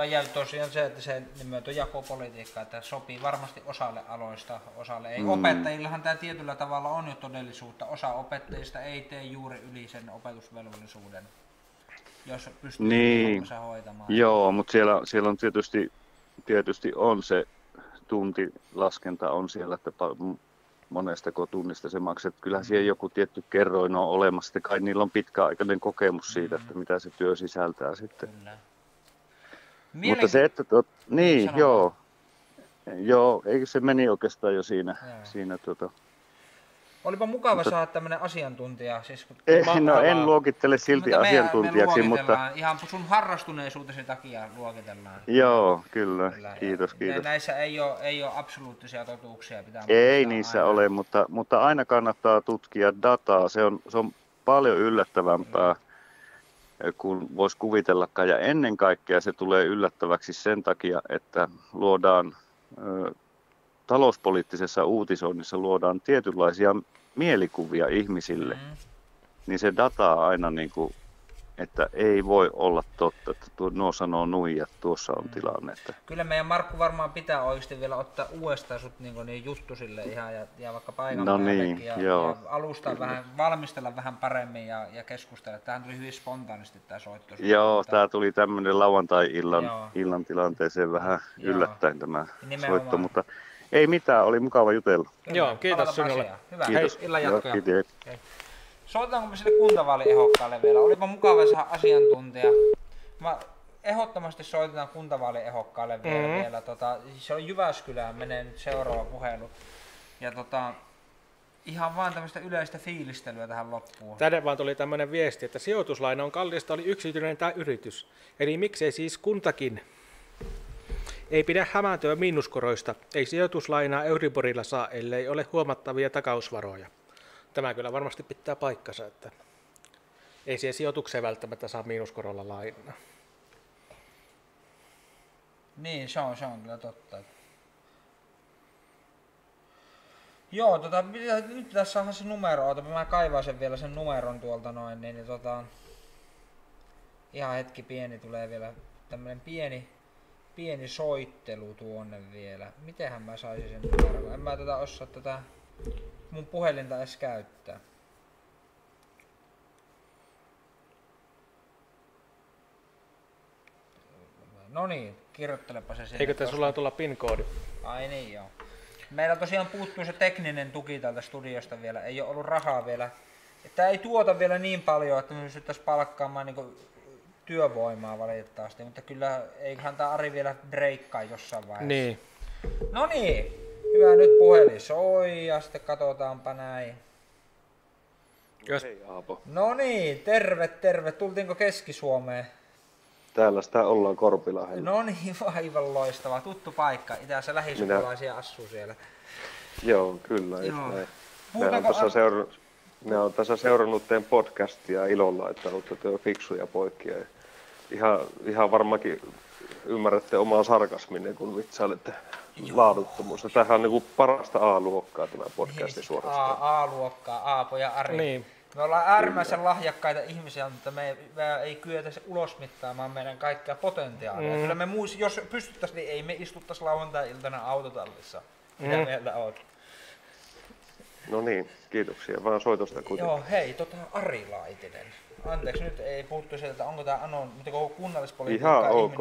Ja tosiaan se, että se nimenomaan jakopolitiikka, että sopii varmasti osalle aloista, osalle ei. Opettajillahan tämä tietyllä tavalla on jo todellisuutta. Osa opettajista ei tee juuri yli sen opetusvelvollisuuden, jos pystyy niin hoitamaan. Joo, mutta siellä on tietysti on se tuntilaskenta on siellä, että monestako tunnista se makset. Kyllähän siihen joku tietty kerroin on olemassa. Kai niillä on pitkäaikainen kokemus siitä, että mitä se työ sisältää sitten. Kyllä. Mutta se, että niin, joo, eikö se meni oikeastaan jo siinä. Olipa mukava saada tämmöinen asiantuntija. Siis, en luokittele silti mutta asiantuntijaksi, mutta ihan sun harrastuneisuutesi takia luokitellaan. Joo, kyllä. Kiitos. Näissä ei ole absoluuttisia totuuksia. Ei niissä aina ole, mutta aina kannattaa tutkia dataa. Se on paljon yllättävämpää kun voisi kuvitellakaan, ja ennen kaikkea se tulee yllättäväksi sen takia, että luodaan talouspoliittisessa uutisoinnissa luodaan tietynlaisia mielikuvia ihmisille, niin se dataa aina niin kuin, että ei voi olla totta, että nuo sanoo nuijat, tuossa on tilanne. Kyllä meidän Markku varmaan pitää oikeasti vielä ottaa uudestaan sut niin juttu sille ihan ja vaikka paikan päällekin ja alustaa vähän, valmistella vähän paremmin ja keskustella. Tämähän tuli hyvin spontaanisti tämä soitto. Joo, tämä tuli tämmöinen lauantai-illan tilanteeseen vähän yllättäen tämä nimenomaan soitto, mutta ei mitään, oli mukava jutella. Joo, kiitos sinulle. Hyvä, kiitos. Hei, illan jatkoja. Soitetaanko me sille kuntavaaliehdokkaalle vielä? Olipa mukava saada asiantuntija. Mä ehdottomasti soitetaan kuntavaaliehdokkaalle vielä. Se on Jyväskylään, menee nyt seuraava puhelu. Ja ihan vaan tämmöistä yleistä fiilistelyä tähän loppuun. Tänne vaan tuli tämmöinen viesti, että sijoituslaina on kallista, oli yksityinen tai yritys. Eli miksei siis kuntakin? Ei pidä hämääntyä miinuskoroista. Ei sijoituslainaa Euriborilla saa, ellei ole huomattavia takausvaroja. Tämä kyllä varmasti pitää paikkansa, että ei siihen sijoitukseen välttämättä saa miinuskorolla lainaa. Niin, se on kyllä totta. Joo, nyt pitäisi saada se numero, mä kaivaan sen vielä sen numeron tuolta noin, niin ihan hetki pieni tulee vielä tämmönen pieni soittelu tuonne vielä. Mitenhän mä saisin sen numeron? En mä osaa mun puhelinta edes käyttää. No niin, kirjoittelepa se sinne. Eikö tässä sulla on tulla PIN-koodi? Ai niin joo. Meillä tosiaan puuttuu se tekninen tuki tältä studiosta vielä, ei ole ollut rahaa vielä. Tää ei tuota vielä niin paljon, että me pystyttäisiin palkkaamaan niinku työvoimaa valitettavasti, mutta kyllä eiköhän tää Ari vielä breikkaa jossain vaiheessa. Niin. No niin. Hyvä, nyt puhelin soi ja sitten katsotaanpa näin. Hei Aapo. No niin, terve. Tultiinko Keski-Suomeen? Täällä sitä ollaan Korpilahdella. No niin, aivan loistavaa. Tuttu paikka. Itässä lähisukulaisia asuu siellä. Joo, kyllä. Minä olen tässä seurannut teidän podcastia ilolla, että olette fiksuja poikia. Ihan varmaankin ymmärrätte omaa sarkasminne, kun vitsailette laaduttomuus. Tämähän on niinku parasta A-luokkaa tämä podcasti suorastaan. A-luokkaa, Aapo ja Ari. Niin. Me ollaan äärimmäisen lahjakkaita ihmisiä, mutta me ei kyetä ulos mittaamaan meidän kaikkia potentiaalia. Kyllä me jos pystyttäisiin, niin ei me istuttaisi lauantai-iltana autotallissa. Mitä mieltä olet? No niin, kiitoksia vaan soitosta kuitenkin. Joo, hei, Ari Laitinen. Anteeksi, nyt ei puhuttu sieltä, onko tämä kunnallispolitiikkaa ihan ok,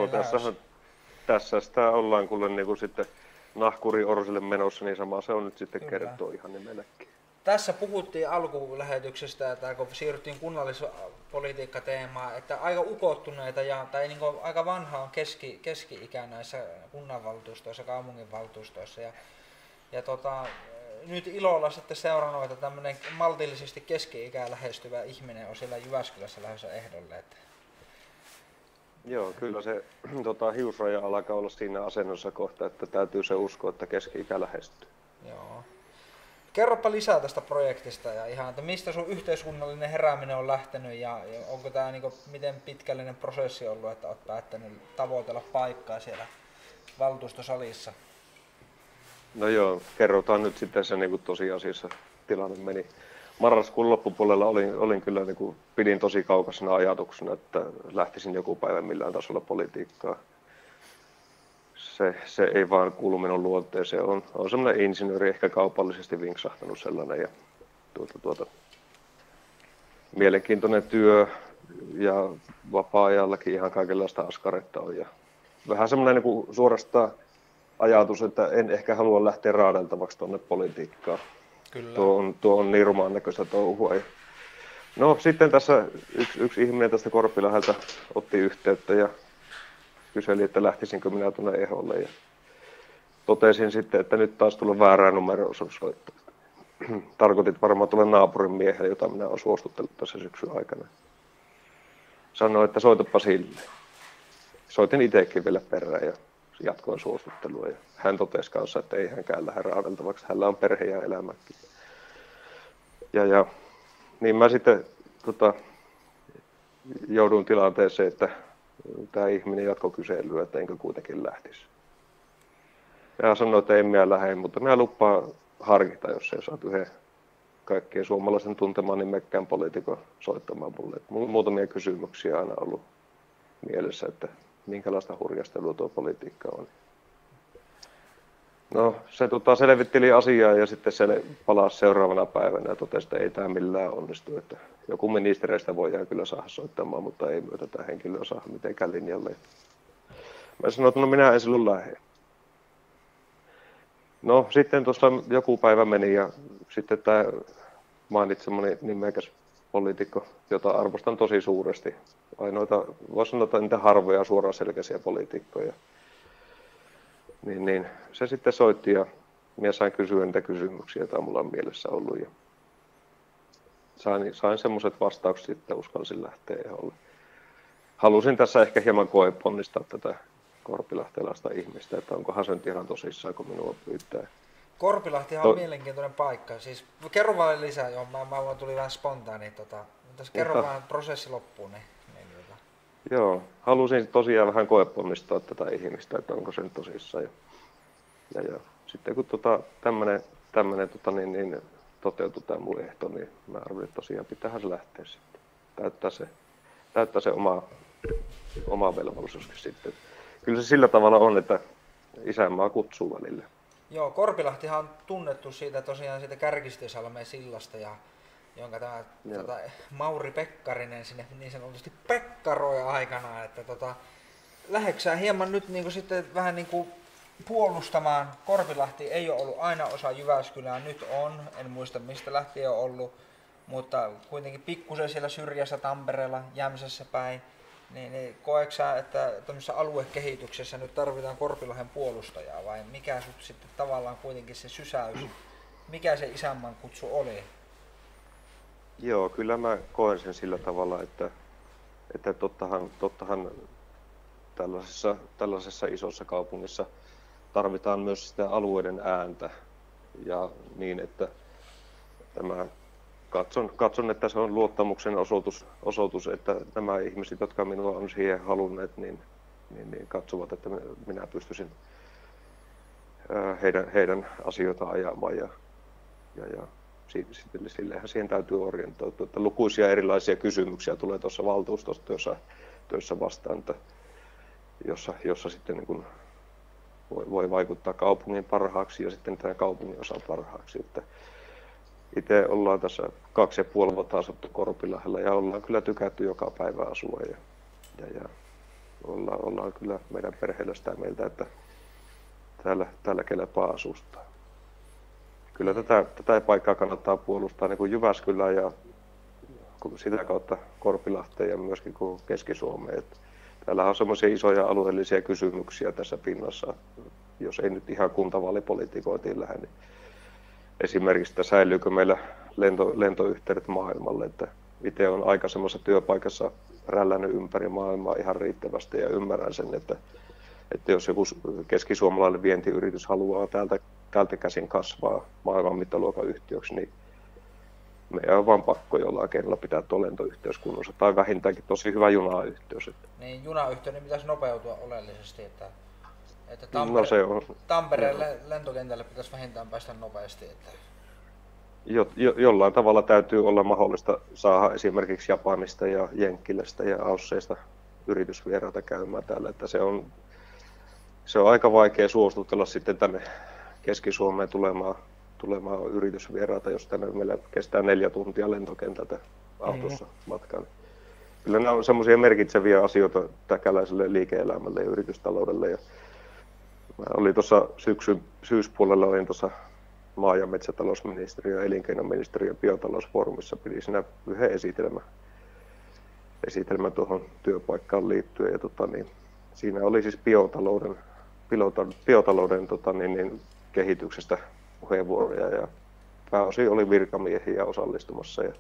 tässä sitä ollaan kuule niin kuin sitten nahkuriorsille menossa, niin sama se on nyt sitten kertoo ihan nimelläkin. Tässä puhuttiin alkulähetyksestä, että kun siirryttiin kunnallispolitiikkateemaan, että aika ukottuneita ja tai niin kuin aika vanha on keski-ikä näissä kunnanvaltuustoissa, kaupunginvaltuustoissa. Ja nyt ilolla sitten seurannut, että tämmöinen maltillisesti keski-ikää lähestyvä ihminen on siellä Jyväskylässä lähdössä ehdolle. Että... Joo, kyllä se hiusraja alkaa olla siinä asennossa kohta, että täytyy se uskoa, että keski-ikä lähestyy. Joo. Kerropa lisää tästä projektista ja ihan, että mistä sun yhteiskunnallinen herääminen on lähtenyt ja onko tämä niin kuin, miten pitkällinen prosessi ollut, että olet päättänyt tavoitella paikkaa siellä valtuustosalissa? No joo, kerrotaan nyt sitten se niin kuin tosiasiassa tilanne meni. Marraskuun loppupuolella olin kyllä, niin kuin, pidin tosi kaukaisena ajatuksena, että lähtisin joku päivä millään tasolla politiikkaa. Se ei vaan kuulu minun luonteeseen. On sellainen insinööri, ehkä kaupallisesti vinksahtanut sellainen. Ja mielenkiintoinen työ ja vapaa-ajallakin ihan kaikenlaista askaretta on. Ja vähän sellainen niin suorastaan ajatus, että en ehkä halua lähteä raadeltavaksi tuonne politiikkaan. Kyllä. Tuo on niin rumaan näköistä touhua. No sitten tässä yksi ihminen tästä Korpiläheltä otti yhteyttä ja kyseli, että lähtisinkö minä tuonne eholle ja totesin sitten, että nyt taas tullut väärää numeroosuus soittaa. Tarkoitit varmaan tuolle naapurin miehelle, jota minä olen suostutellut tässä syksyn aikana. Sanoin, että soitapa sille. Soitin itsekin vielä perään ja jatkoin suostuttelua. Ja hän totesi kanssa, että ei hänkään lähde raadeltavaksi, hänellä on perhe ja elämäkin. Ja niin mä sitten joudun tilanteeseen, että tämä ihminen jatkoi kyselyä, että enkö kuitenkin lähtisi. Ja sanoi, että en minä lähde, mutta minä lupaan harkita, jos ei saa yhden kaikkien suomalaisen tuntemaan, niin mekkään poliitikon soittamaan mulle. Muutamia kysymyksiä aina ollut mielessä, että minkälaista hurjastelua tuo politiikka on. No, se selvitteli asiaa ja sitten se palasi seuraavana päivänä ja totesi, että ei tämä millään onnistu. Että joku ministereistä voidaan kyllä saada soittamaan, mutta ei myötä tämä henkilöä saada mitenkään linjalle. Mä sanoin, että no minä en silloin lähde. No, sitten tuossa joku päivä meni ja sitten tämä mainitsemani nimekäs poliitikko, jota arvostan tosi suuresti. Ainoita, voisi sanoa, että niitä harvoja suoraselkäisiä poliitikkoja. Niin, se sitten soitti ja minä sain kysyä niitä kysymyksiä, joita mulla on mielessä ollut. Ja sain semmoiset vastaukset, että uskalsin lähteä eholle. Halusin tässä ehkä hieman koeponnistaa tätä korpilahtelaista ihmistä, että onkohan se nyt ihan tosissaan, kun minua pyytää. Korpilahtihan on mielenkiintoinen paikka. Siis, kerro vaan lisää, joo, mä tulin vähän spontaaniin. Kerro vähän prosessi loppuun. Joo, halusin tosiaan vähän koeponnistaa tätä ihmistä, että onko se nyt tosissaan. Ja sitten kun tämmöinen toteutui tämä mun ehto, niin mä arvelin, että tosiaan pitäähän se lähteä sitten. Täyttää se oma velvollisuuskin sitten. Kyllä se sillä tavalla on, että isänmaa kutsuu välillä. Joo, Korpilahtihan on tunnettu siitä Kärkistysalmeen sillasta ja jonka tämä Mauri Pekkarinen sinne niin sanotusti pekkaroi aikanaan, että läheksää hieman nyt niin kuin sitten vähän niin kuin puolustamaan. Korpilahti ei ole ollut aina osa Jyväskylää, nyt on, en muista mistä lähtien on ollut, mutta kuitenkin pikkusen siellä syrjässä Tampereella, Jämsässä päin, niin koeksä, että tämmöisessä aluekehityksessä nyt tarvitaan Korpilahden puolustajaa vai mikä sut sitten tavallaan kuitenkin se sysäys, mikä se isänmaan kutsu oli? Joo, kyllä mä koen sen sillä tavalla, että tottahan tällaisessa isossa kaupungissa tarvitaan myös sitä alueiden ääntä ja niin, että mä katson, että se on luottamuksen osoitus, että nämä ihmiset, jotka minua on siihen halunneet, niin katsovat, että minä pystyisin heidän asioitaan ajamaan ja sillehän siihen täytyy orientoitua, että lukuisia erilaisia kysymyksiä tulee tuossa valtuustossa vastaan, jossa sitten niin kuin voi vaikuttaa kaupungin parhaaksi ja sitten tämän kaupungin osan parhaaksi. Että Itse ollaan tässä 2,5 vuotta asuttu Korpilahdella ja ollaan kyllä tykätty joka päivä asua ja ollaan kyllä meidän perheellä sitä mieltä, että täällä kelpaa asustaa. Kyllä tätä paikkaa kannattaa puolustaa niin kuin Jyväskylää ja sitä kautta Korpilahteen ja myöskin Keski-Suomeen. Täällähän on semmoisia isoja alueellisia kysymyksiä tässä pinnassa, jos ei nyt ihan kuntavaalipolitiikointiin lähde, niin esimerkiksi että säilyykö meillä lentoyhteydet maailmalle. Itse olen aika semmoisessa työpaikassa rällännyt ympäri maailmaa ihan riittävästi ja ymmärrän sen, että jos joku keskisuomalainen vientiyritys haluaa täältä käsin kasvaa maailman mittaluokan yhtiöksi, niin meidän on vaan pakko jollain keinolla pitää tuo lentoyhteys kunnossa, tai vähintäänkin tosi hyvä junayhteys. Niin, junayhteys niin pitäisi nopeutua oleellisesti, että Tampereen lentokentälle pitäisi vähintään päästä nopeasti. Että... Jollain tavalla täytyy olla mahdollista saada esimerkiksi Japanista ja Jenkkilästä ja Ausseista yritysvieraita käymään täällä, että se on aika vaikea suostutella sitten tänne Keski-Suomeen tulemaan yritysvieraita, jos tänne meillä kestää 4 tuntia lentokentältä autossa matkaan. Kyllä nämä on semmoisia merkitseviä asioita täkäläiselle liike-elämälle ja yritystaloudelle. Ja mä olin tuossa syyspuolella olin tuossa maa- ja metsätalousministeriön ja elinkeinoministeriön biotalousfoorumissa, pidin siinä yhden esitelmän tuohon työpaikkaan liittyen. Ja siinä oli siis biotalouden kehityksestä puheenvuoroja ja pääosin oli virkamiehiä osallistumassa. Ja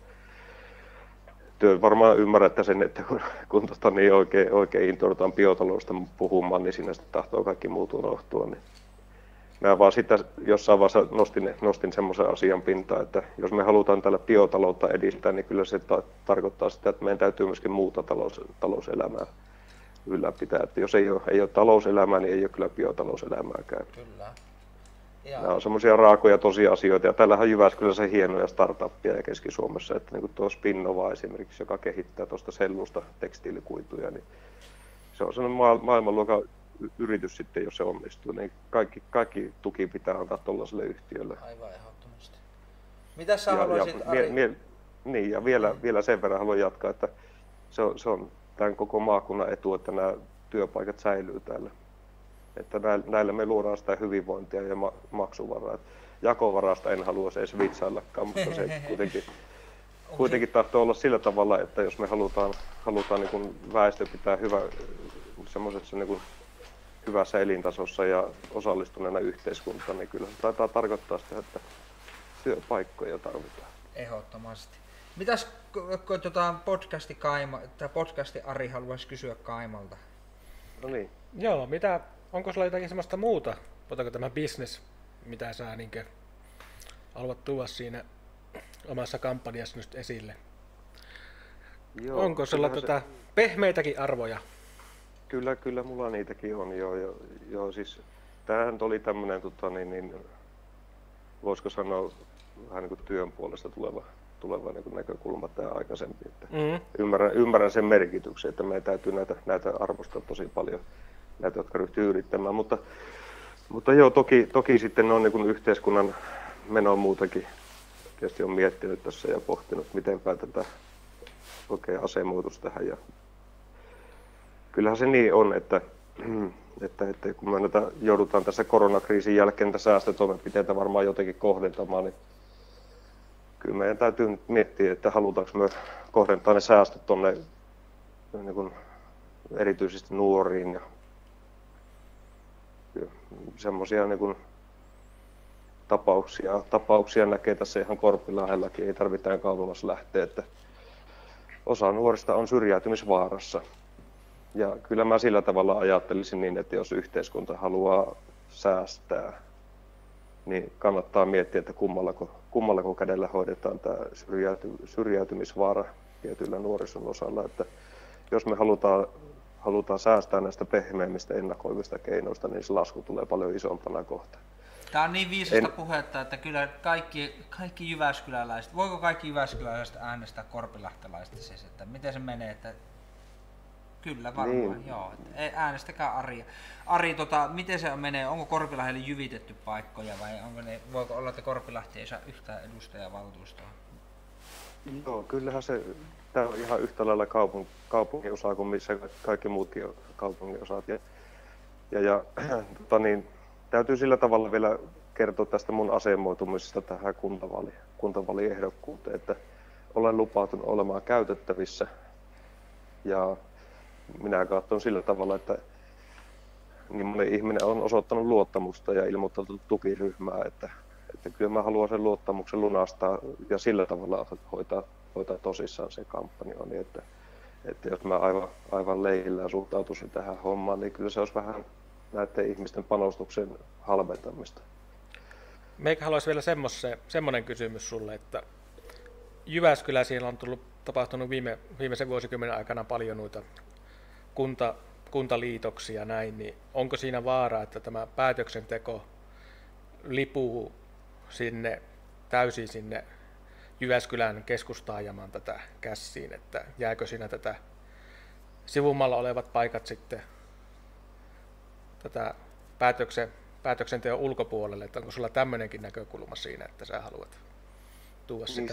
varmaan ymmärrätte sen, että kun niin oikein intoudutaan biotaloudesta puhumaan, niin siinä tahtoo kaikki muut unohtua. Niin mä vaan sitä jossain vaiheessa nostin semmoisen asian pintaan, että jos me halutaan tällä biotaloutta edistää, niin kyllä se tarkoittaa sitä, että meidän täytyy myöskin muuta talouselämää ylläpitää. Että jos ei ole talouselämää, niin ei ole kyllä biotalouselämääkään. Kyllä. Nämä on semmoisia raakoja tosiasioita, ja täällähän Jyväskylässä hienoja startuppia ja Keski-Suomessa, että niin kuin tuo Spinnova esimerkiksi, joka kehittää tuosta sellusta tekstiilikuituja, niin se on semmoinen maailmanluokan yritys sitten, jos se onnistuu, niin kaikki tuki pitää antaa tuollaiselle yhtiölle. Aivan ehdottomasti. Mitä sä haluaisit, Ari? Vielä sen verran haluan jatkaa, että se on tämän koko maakunnan etu, että nämä työpaikat säilyy täällä. Että näillä me luodaan sitä hyvinvointia ja maksuvaraa. Jakovarasta en halua se edes vitsaillakaan, mutta se kuitenkin tahtoo olla sillä tavalla, että jos me halutaan niin kuin väestö pitää hyvässä elintasossa ja osallistuneena yhteiskuntaan, niin kyllä se taitaa tarkoittaa sitä, että työpaikkoja tarvitaan. Ehdottomasti. Mitäs podcasti Ari haluaisi kysyä Kaimalta? No niin. Joo, onko sulla jotakin semmoista muuta? Otako tämä business, mitä sä haluat tuoda siinä omassa kampanjassa nyt esille? Joo, onko sulla pehmeitäkin arvoja? Kyllä, mulla niitäkin on. Joo, siis tämähän oli tämmöinen, voisiko sanoa vähän niin kuin työn puolesta tuleva niin kuin näkökulma tämä aikaisempi. Ymmärrän sen merkityksen, että meidän täytyy näitä arvostaa tosi paljon. Näitä, jotka ryhtyy yrittämään, mutta joo, toki sitten on niin kuin yhteiskunnan menoa muutenkin. Tietysti olen miettinyt tässä ja pohtinut, miten tätä oikein asemoitus tähän. Ja kyllähän se niin on, että kun me näitä joudutaan tässä koronakriisin jälkeen näitä säästötoimenpiteitä varmaan jotenkin kohdentamaan, niin kyllä meidän täytyy nyt miettiä, että halutaanko me kohdentaa ne säästöt tuonne niin kuin erityisesti nuoriin ja semmoisia niin tapauksia näkee tässä ihan Korpilahdellakin, ei tarvitse Kaulovassa lähteä, että osa nuorista on syrjäytymisvaarassa. Ja kyllä mä sillä tavalla ajattelisin niin, että jos yhteiskunta haluaa säästää, niin kannattaa miettiä, että kummallako kädellä hoidetaan tämä syrjäytymisvaara tietyillä nuorison osalla. Että jos me halutaan säästää näistä pehmeimmistä ennakoivista keinoista, niin se lasku tulee paljon isompana kohtaan. Tämä on niin viisasta puhetta, että kyllä kaikki jyväskyläläiset, voiko kaikki jyväskyläläiset äänestää korpilahtelaista siis, että miten se menee, että Kyllä varmaan, niin. Joo. Äänestäkää Aria. Ari, miten se menee? Onko Korpilahdelle jyvitetty paikkoja vai voiko olla, että Korpilahti ei saa yhtään edustajavaltuustoa? Joo, kyllähän se, tämä on ihan yhtä lailla kaupunginosa kuin missä kaikki muutkin kaupunginosat. Ja niin, täytyy sillä tavalla vielä kertoa tästä mun asemoitumisesta tähän kuntavaaliehdokkuuteen, että olen lupautunut olemaan käytettävissä. Ja minä katson sillä tavalla, että niin moni ihminen on osoittanut luottamusta ja ilmoittanut tukiryhmää, että kyllä mä haluan sen luottamuksen lunastaa ja sillä tavalla hoitaa tosissaan sen kampanjoni. Että jos mä aivan leihillään suhtautuisin tähän hommaan, niin kyllä se olisi vähän näiden ihmisten panostuksen halventamista. Meikä haluaisi vielä semmoinen kysymys sulle, että Jyväskylä siellä on tapahtunut viimeisen vuosikymmenen aikana paljon noita kuntaliitoksia näin, niin onko siinä vaara, että tämä päätöksenteko lipuu täysin sinne Jyväskylän keskustaajamaan tätä käsiin, että jääkö siinä tätä sivumalla olevat paikat sitten tätä päätöksenteon ulkopuolelle, että onko sulla tämmöinenkin näkökulma siinä, että sä haluat tuoda niin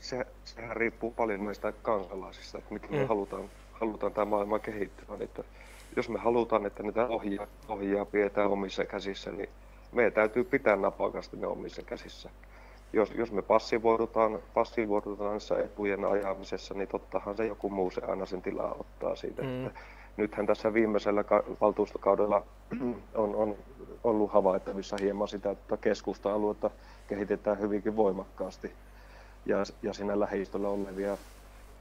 sitä? Sehän riippuu paljon meistä kansalaisista, että miten me halutaan tämä maailma kehittyvän. Että jos me halutaan, että niitä ohjaa pidetään omissa käsissä, niin meidän täytyy pitää napakasti ne omissa käsissä. Jos me passivoidutaan niissä etujen ajamisessa, niin tottahan se joku muu se aina sen tilaa ottaa siitä. Että nythän tässä viimeisellä valtuustokaudella on ollut havaittavissa hieman sitä, että keskusta-aluetta kehitetään hyvinkin voimakkaasti ja siinä lähistöllä olevia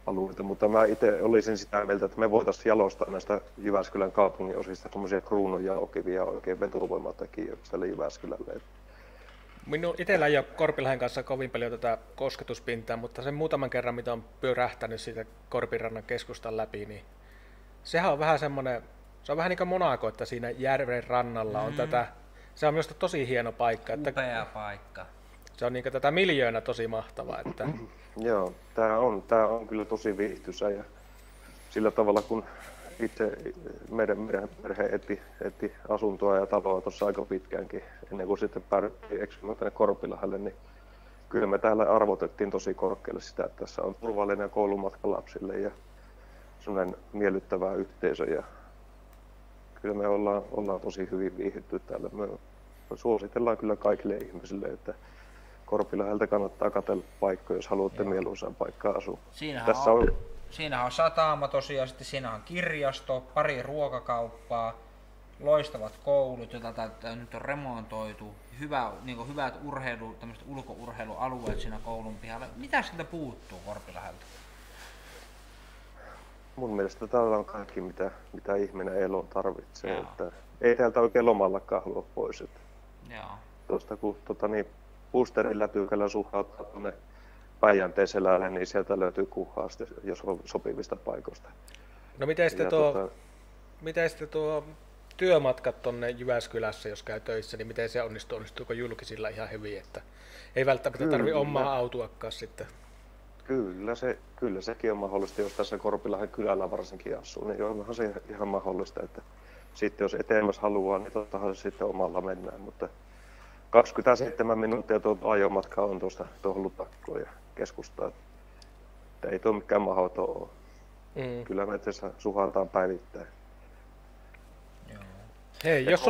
alueita. Mutta mä itse olisin sitä mieltä, että me voitaisiin jalostaa näistä Jyväskylän kaupungin osista semmoisia kruununjalokiviä oikein vetovoimatekijöistä Jyväskylälle. Minun itsellä ei ole Korpilahden kanssa kovin paljon tätä kosketuspintaa, mutta sen muutaman kerran, mitä on pyörähtänyt siitä Korpirannan keskustan läpi, niin sehän on vähän semmoinen, se on vähän niin kuin Monaco, että siinä järven rannalla on tätä, se on minusta tosi hieno paikka. Upea paikka. Se on niin kuin tätä miljöönä tosi mahtavaa. Että... Joo, tämä on kyllä tosi viihtyisä ja sillä tavalla kun itse meidän perhe etti asuntoa ja taloa tuossa aika pitkäänkin, ennen kuin sitten päädyttiin eksymään tänne Korpilahdelle, niin kyllä me täällä arvotettiin tosi korkealle sitä, että tässä on turvallinen koulumatka lapsille ja sellainen miellyttävä yhteisö. Ja kyllä me ollaan tosi hyvin viihdytty täällä. Me suositellaan kyllä kaikille ihmisille, että Korpilahdelta kannattaa katsella paikkoja, jos haluatte mieluisaan paikkaan asua. Siinähän on satama tosiaan, sitten siinä on kirjasto, pari ruokakauppaa, loistavat koulut, joita nyt on remontoitu, hyvät ulkourheilualueet siinä koulun pihalla. Mitä siltä puuttuu Korpilahdelta? Mun mielestä täällä on kaikki, mitä ihminen eloon tarvitsee. Että ei täältä oikein lomallakaan halua pois. Tuosta kun boosterin läpykällä suhauttaa tuonne Päijänteeselälle, niin sieltä löytyy kuhaa jos on sopivista paikoista. No miten sitten tuo työmatkat tuonne Jyväskylässä, jos käy töissä, niin miten se onnistuu? Onnistuuko julkisilla ihan hyvin, että ei välttämättä tarvitse omaa autoakaan sitten? Kyllä sekin on mahdollista, jos tässä Korpilahden kylällä varsinkin asuu, niin onhan se ihan mahdollista, että sitten jos etenemmäs haluaa, niin tottahan se sitten omalla mennään, mutta 27 minuuttia tuota ajomatka on tuosta tuohon Lutakkoon ja keskustaan, että ei tuo mikään mahdoton ole. Kyllä me tässä suhataan päivittäin. Hei, jos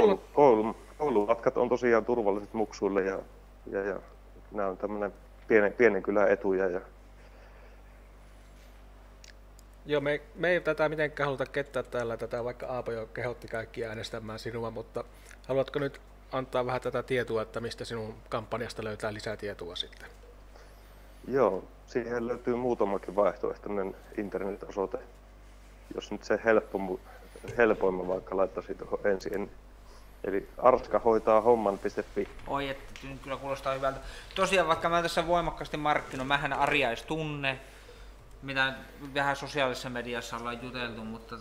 koulumatkat on tosiaan turvalliset muksuille ja nämä on tämmöinen pienen kylän etuja. Joo, me ei tätä mitenkään haluta kettää täällä tätä, vaikka Aapo jo kehotti kaikki äänestämään sinua, mutta haluatko nyt antaa vähän tätä tietoa, että mistä sinun kampanjasta löytää lisää tietoa sitten? Joo, siihen löytyy muutamakin vaihtoehtoinen internet-osoite. Jos nyt se helpoimman vaikka laittaisi tuohon ensin. Eli Arska hoitaa homman.fi. Oi, että kyllä kuulostaa hyvältä. Tosiaan, vaikka mä tässä voimakkaasti markkinoin, mähän Aria edes tunne, mitä vähän sosiaalisessa mediassa ollaan juteltu, mutta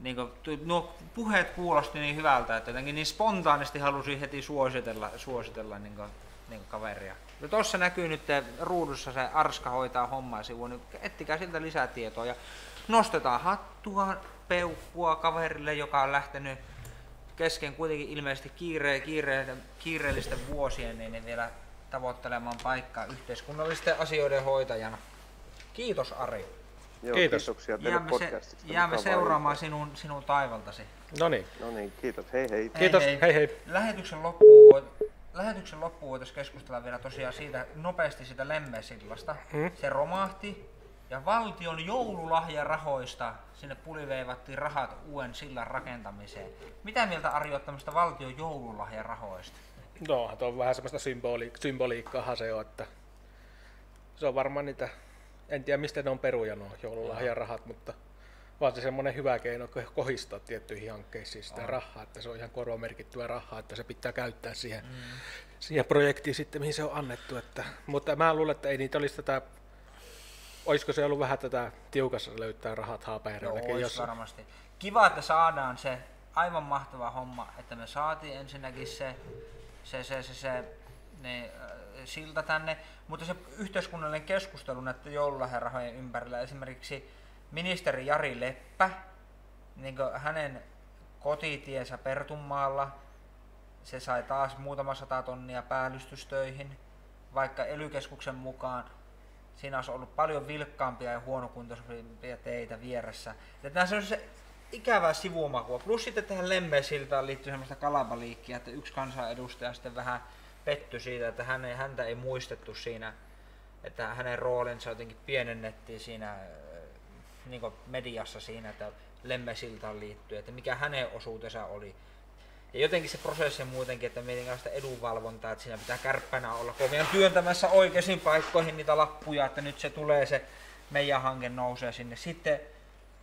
niin nuo puheet kuulosti niin hyvältä, että jotenkin niin spontaanisti halusin heti suositella niin kuin kaveria. Ja tuossa näkyy nyt ruudussa se Arska hoitaa hommaa sivu, niin ettikää siltä lisätietoa. Ja nostetaan hattua, peukkua kaverille, joka on lähtenyt kesken kuitenkin ilmeisesti kiireellisten vuosien niin vielä tavoittelemaan paikkaa yhteiskunnallisten asioiden hoitajana. Kiitos Ari. Joo, kiitos. Kiitoksia teille podcastista. Jäämme seuraamaan sinun taivaltasi. No niin, kiitos. Hei hei. Kiitos. Hei. Lähetyksen loppuun voitaisiin keskustella vielä tosiaan siitä, nopeasti siitä Lemmeesillasta. Se romahti ja valtion joululahjarahoista sinne puliveivattiin rahat uuden sillan rakentamiseen. Mitä mieltä Ari olet tämmöistä valtion joululahjarahoista? No, tuo on vähän semmoista symboliikkaa se on, että se on varmaan niitä, en tiedä mistä ne on peruja nuo joululahjarahat, mutta vaan se semmoinen hyvä keino kohistaa tiettyihin hankkeisiin sitä rahaa, että se on ihan korvamerkittyä rahaa, että se pitää käyttää siihen projektiin sitten, mihin se on annettu. Että, mutta mä luulen, että ei niitä olisi tätä, olisiko se ollut vähän tätä tiukassa löytää rahat haapäärälläkin. Joo, varmasti. Kiva, että saadaan se aivan mahtava homma, että me saatiin ensinnäkin se silta tänne, mutta se yhteiskunnallinen keskustelu näiden joululahjarahojen ympärillä esimerkiksi ministeri Jari Leppä, niin hänen kotitiensä Pertunmaalla, se sai taas muutama 100 000 päällystystöihin, vaikka ELY-keskuksen mukaan siinä olisi ollut paljon vilkkaampia ja huonokuntoisempia teitä vieressä. Tämä on se ikävää sivumakua. Plus sitten tähän Lemmeesiltaan liittyy semmoista kalabaliikkiä, että yksi kansanedustaja sitten vähän pettyi siitä, että häntä ei muistettu siinä, että hänen roolinsa jotenkin pienennettiin siinä niin mediassa siinä, että Lemmeesiltaan liittyy, että mikä hänen osuutensa oli. Ja jotenkin se prosessi muutenkin, että mietin sitä edunvalvontaa, että siinä pitää kärppänä olla kovien työntämässä oikeisiin paikkoihin niitä lappuja, että nyt se tulee se meidän hanke nousee sinne. Sitten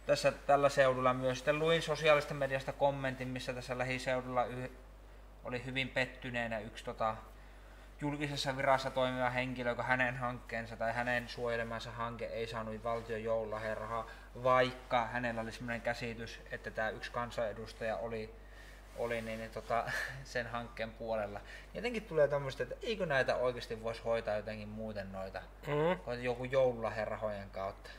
tässä tällä seudulla myös sitten luin sosiaalista mediasta kommentin, missä tässä lähiseudulla oli hyvin pettyneenä yksi julkisessa virassa toimiva henkilö, joka hänen hankkeensa tai hänen suojelemansa hanke ei saanut valtion joululahjarahaa, vaikka hänellä oli sellainen käsitys, että tämä yksi kansanedustaja oli sen hankkeen puolella. Jotenkin tulee tämmöistä, että eikö näitä oikeasti voisi hoitaa jotenkin muuten noita, joku joululahjarahojen kautta.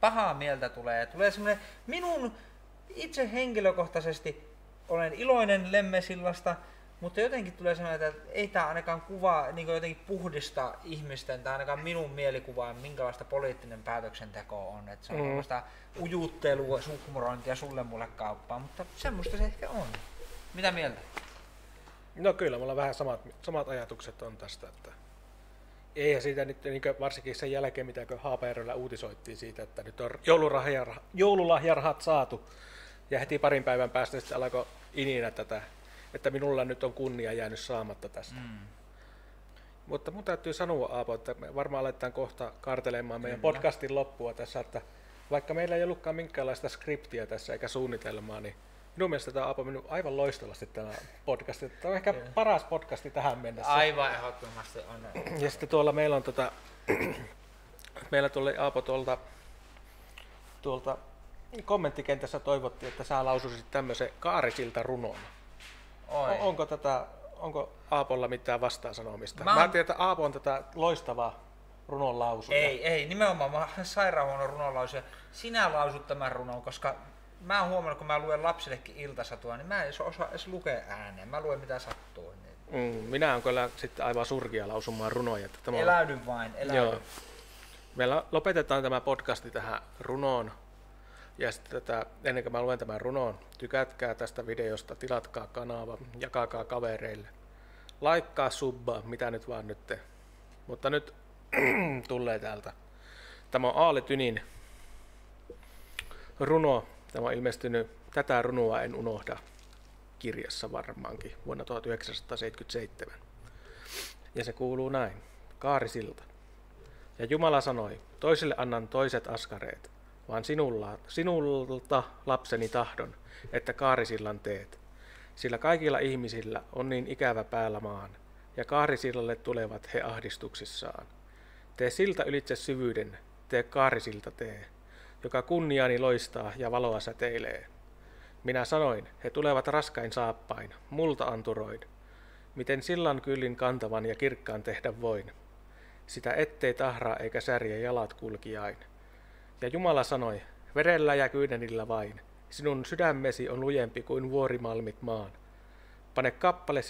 Pahaa mieltä tulee semmoinen, minun itse henkilökohtaisesti olen iloinen Lemmeesillasta, mutta jotenkin tulee sanoa, että ei tämä ainakaan kuvaa, niin jotenkin puhdista ihmisten tai ainakaan minun mielikuvaan, minkälaista poliittinen päätöksenteko on. Että se on tällaista ujuttelua, suhmurointia sulle mulle kauppaa, mutta semmoista se ehkä on. Mitä mieltä? No kyllä, mulla on vähän samat ajatukset on tästä. Että eihän siitä nyt, niin varsinkin sen jälkeen, mitä Haapaeröllä uutisoittiin siitä, että nyt on joululahjarahat saatu ja heti parin päivän päästä sitten alkoi ininä tätä, että minulla nyt on kunnia jäänyt saamatta tästä. Mutta mun täytyy sanoa, Aapo, että me varmaan aletaan kohta kartelemaan meidän podcastin loppua tässä, että vaikka meillä ei ollutkaan minkäänlaista skriptiä tässä eikä suunnitelmaa, niin minun mielestä tämä Aapo on mennyt aivan loistavasti tämä podcast. Tämä on ehkä paras podcasti tähän mennessä. Aivan ehdottomasti on. Ja sitten tuolla meillä on meillä tuli Aapo tuolta kommenttikentässä toivottiin, että sä lausuisit tämmöisen Kaarisilta runon. Onko Aapolla mitään vastaansanomista? Mä tiedän, että Aapo on tätä loistavaa runonlausuja. Ei, nimenomaan mä olen sairaan huono runonlausuja. Sinä lausut tämän runon, koska mä oon huomannut, kun mä luen lapsillekin iltasatua, niin mä en osaa edes lukea ääneen. Mä luen mitä sattuu. Minä on kyllä sitten aivan surkia lausumaan runoja. Eläydy vain. Joo. Meillä lopetetaan tämä podcasti tähän runoon. Ja sitten ennen kuin mä luen tämän runon, tykätkää tästä videosta, tilatkaa kanava, jakakaa kavereille. Laikkaa, subbaa, mitä nyt vaan nyt te. Mutta nyt tulee täältä. Tämä on Aali Tynin runo. Tämä on ilmestynyt Tätä runoa en unohda -kirjassa varmaankin vuonna 1977. Ja se kuuluu näin. Kaarisilta. Ja Jumala sanoi, toisille annan toiset askareet. Vaan sinulta lapseni tahdon, että kaarisillan teet. Sillä kaikilla ihmisillä on niin ikävä päällä maan, ja kaarisillalle tulevat he ahdistuksissaan. Tee silta ylitse syvyyden, tee kaarisilta tee, joka kunniaani loistaa ja valoa säteilee. Minä sanoin, he tulevat raskain saappain, multa anturoin. Miten sillan kyllin kantavan ja kirkkaan tehdä voin? Sitä ettei tahraa eikä särje jalat kulkijain. Ja Jumala sanoi, verellä ja kyynenillä vain, sinun sydämesi on lujempi kuin vuorimalmit maan. Pane kappale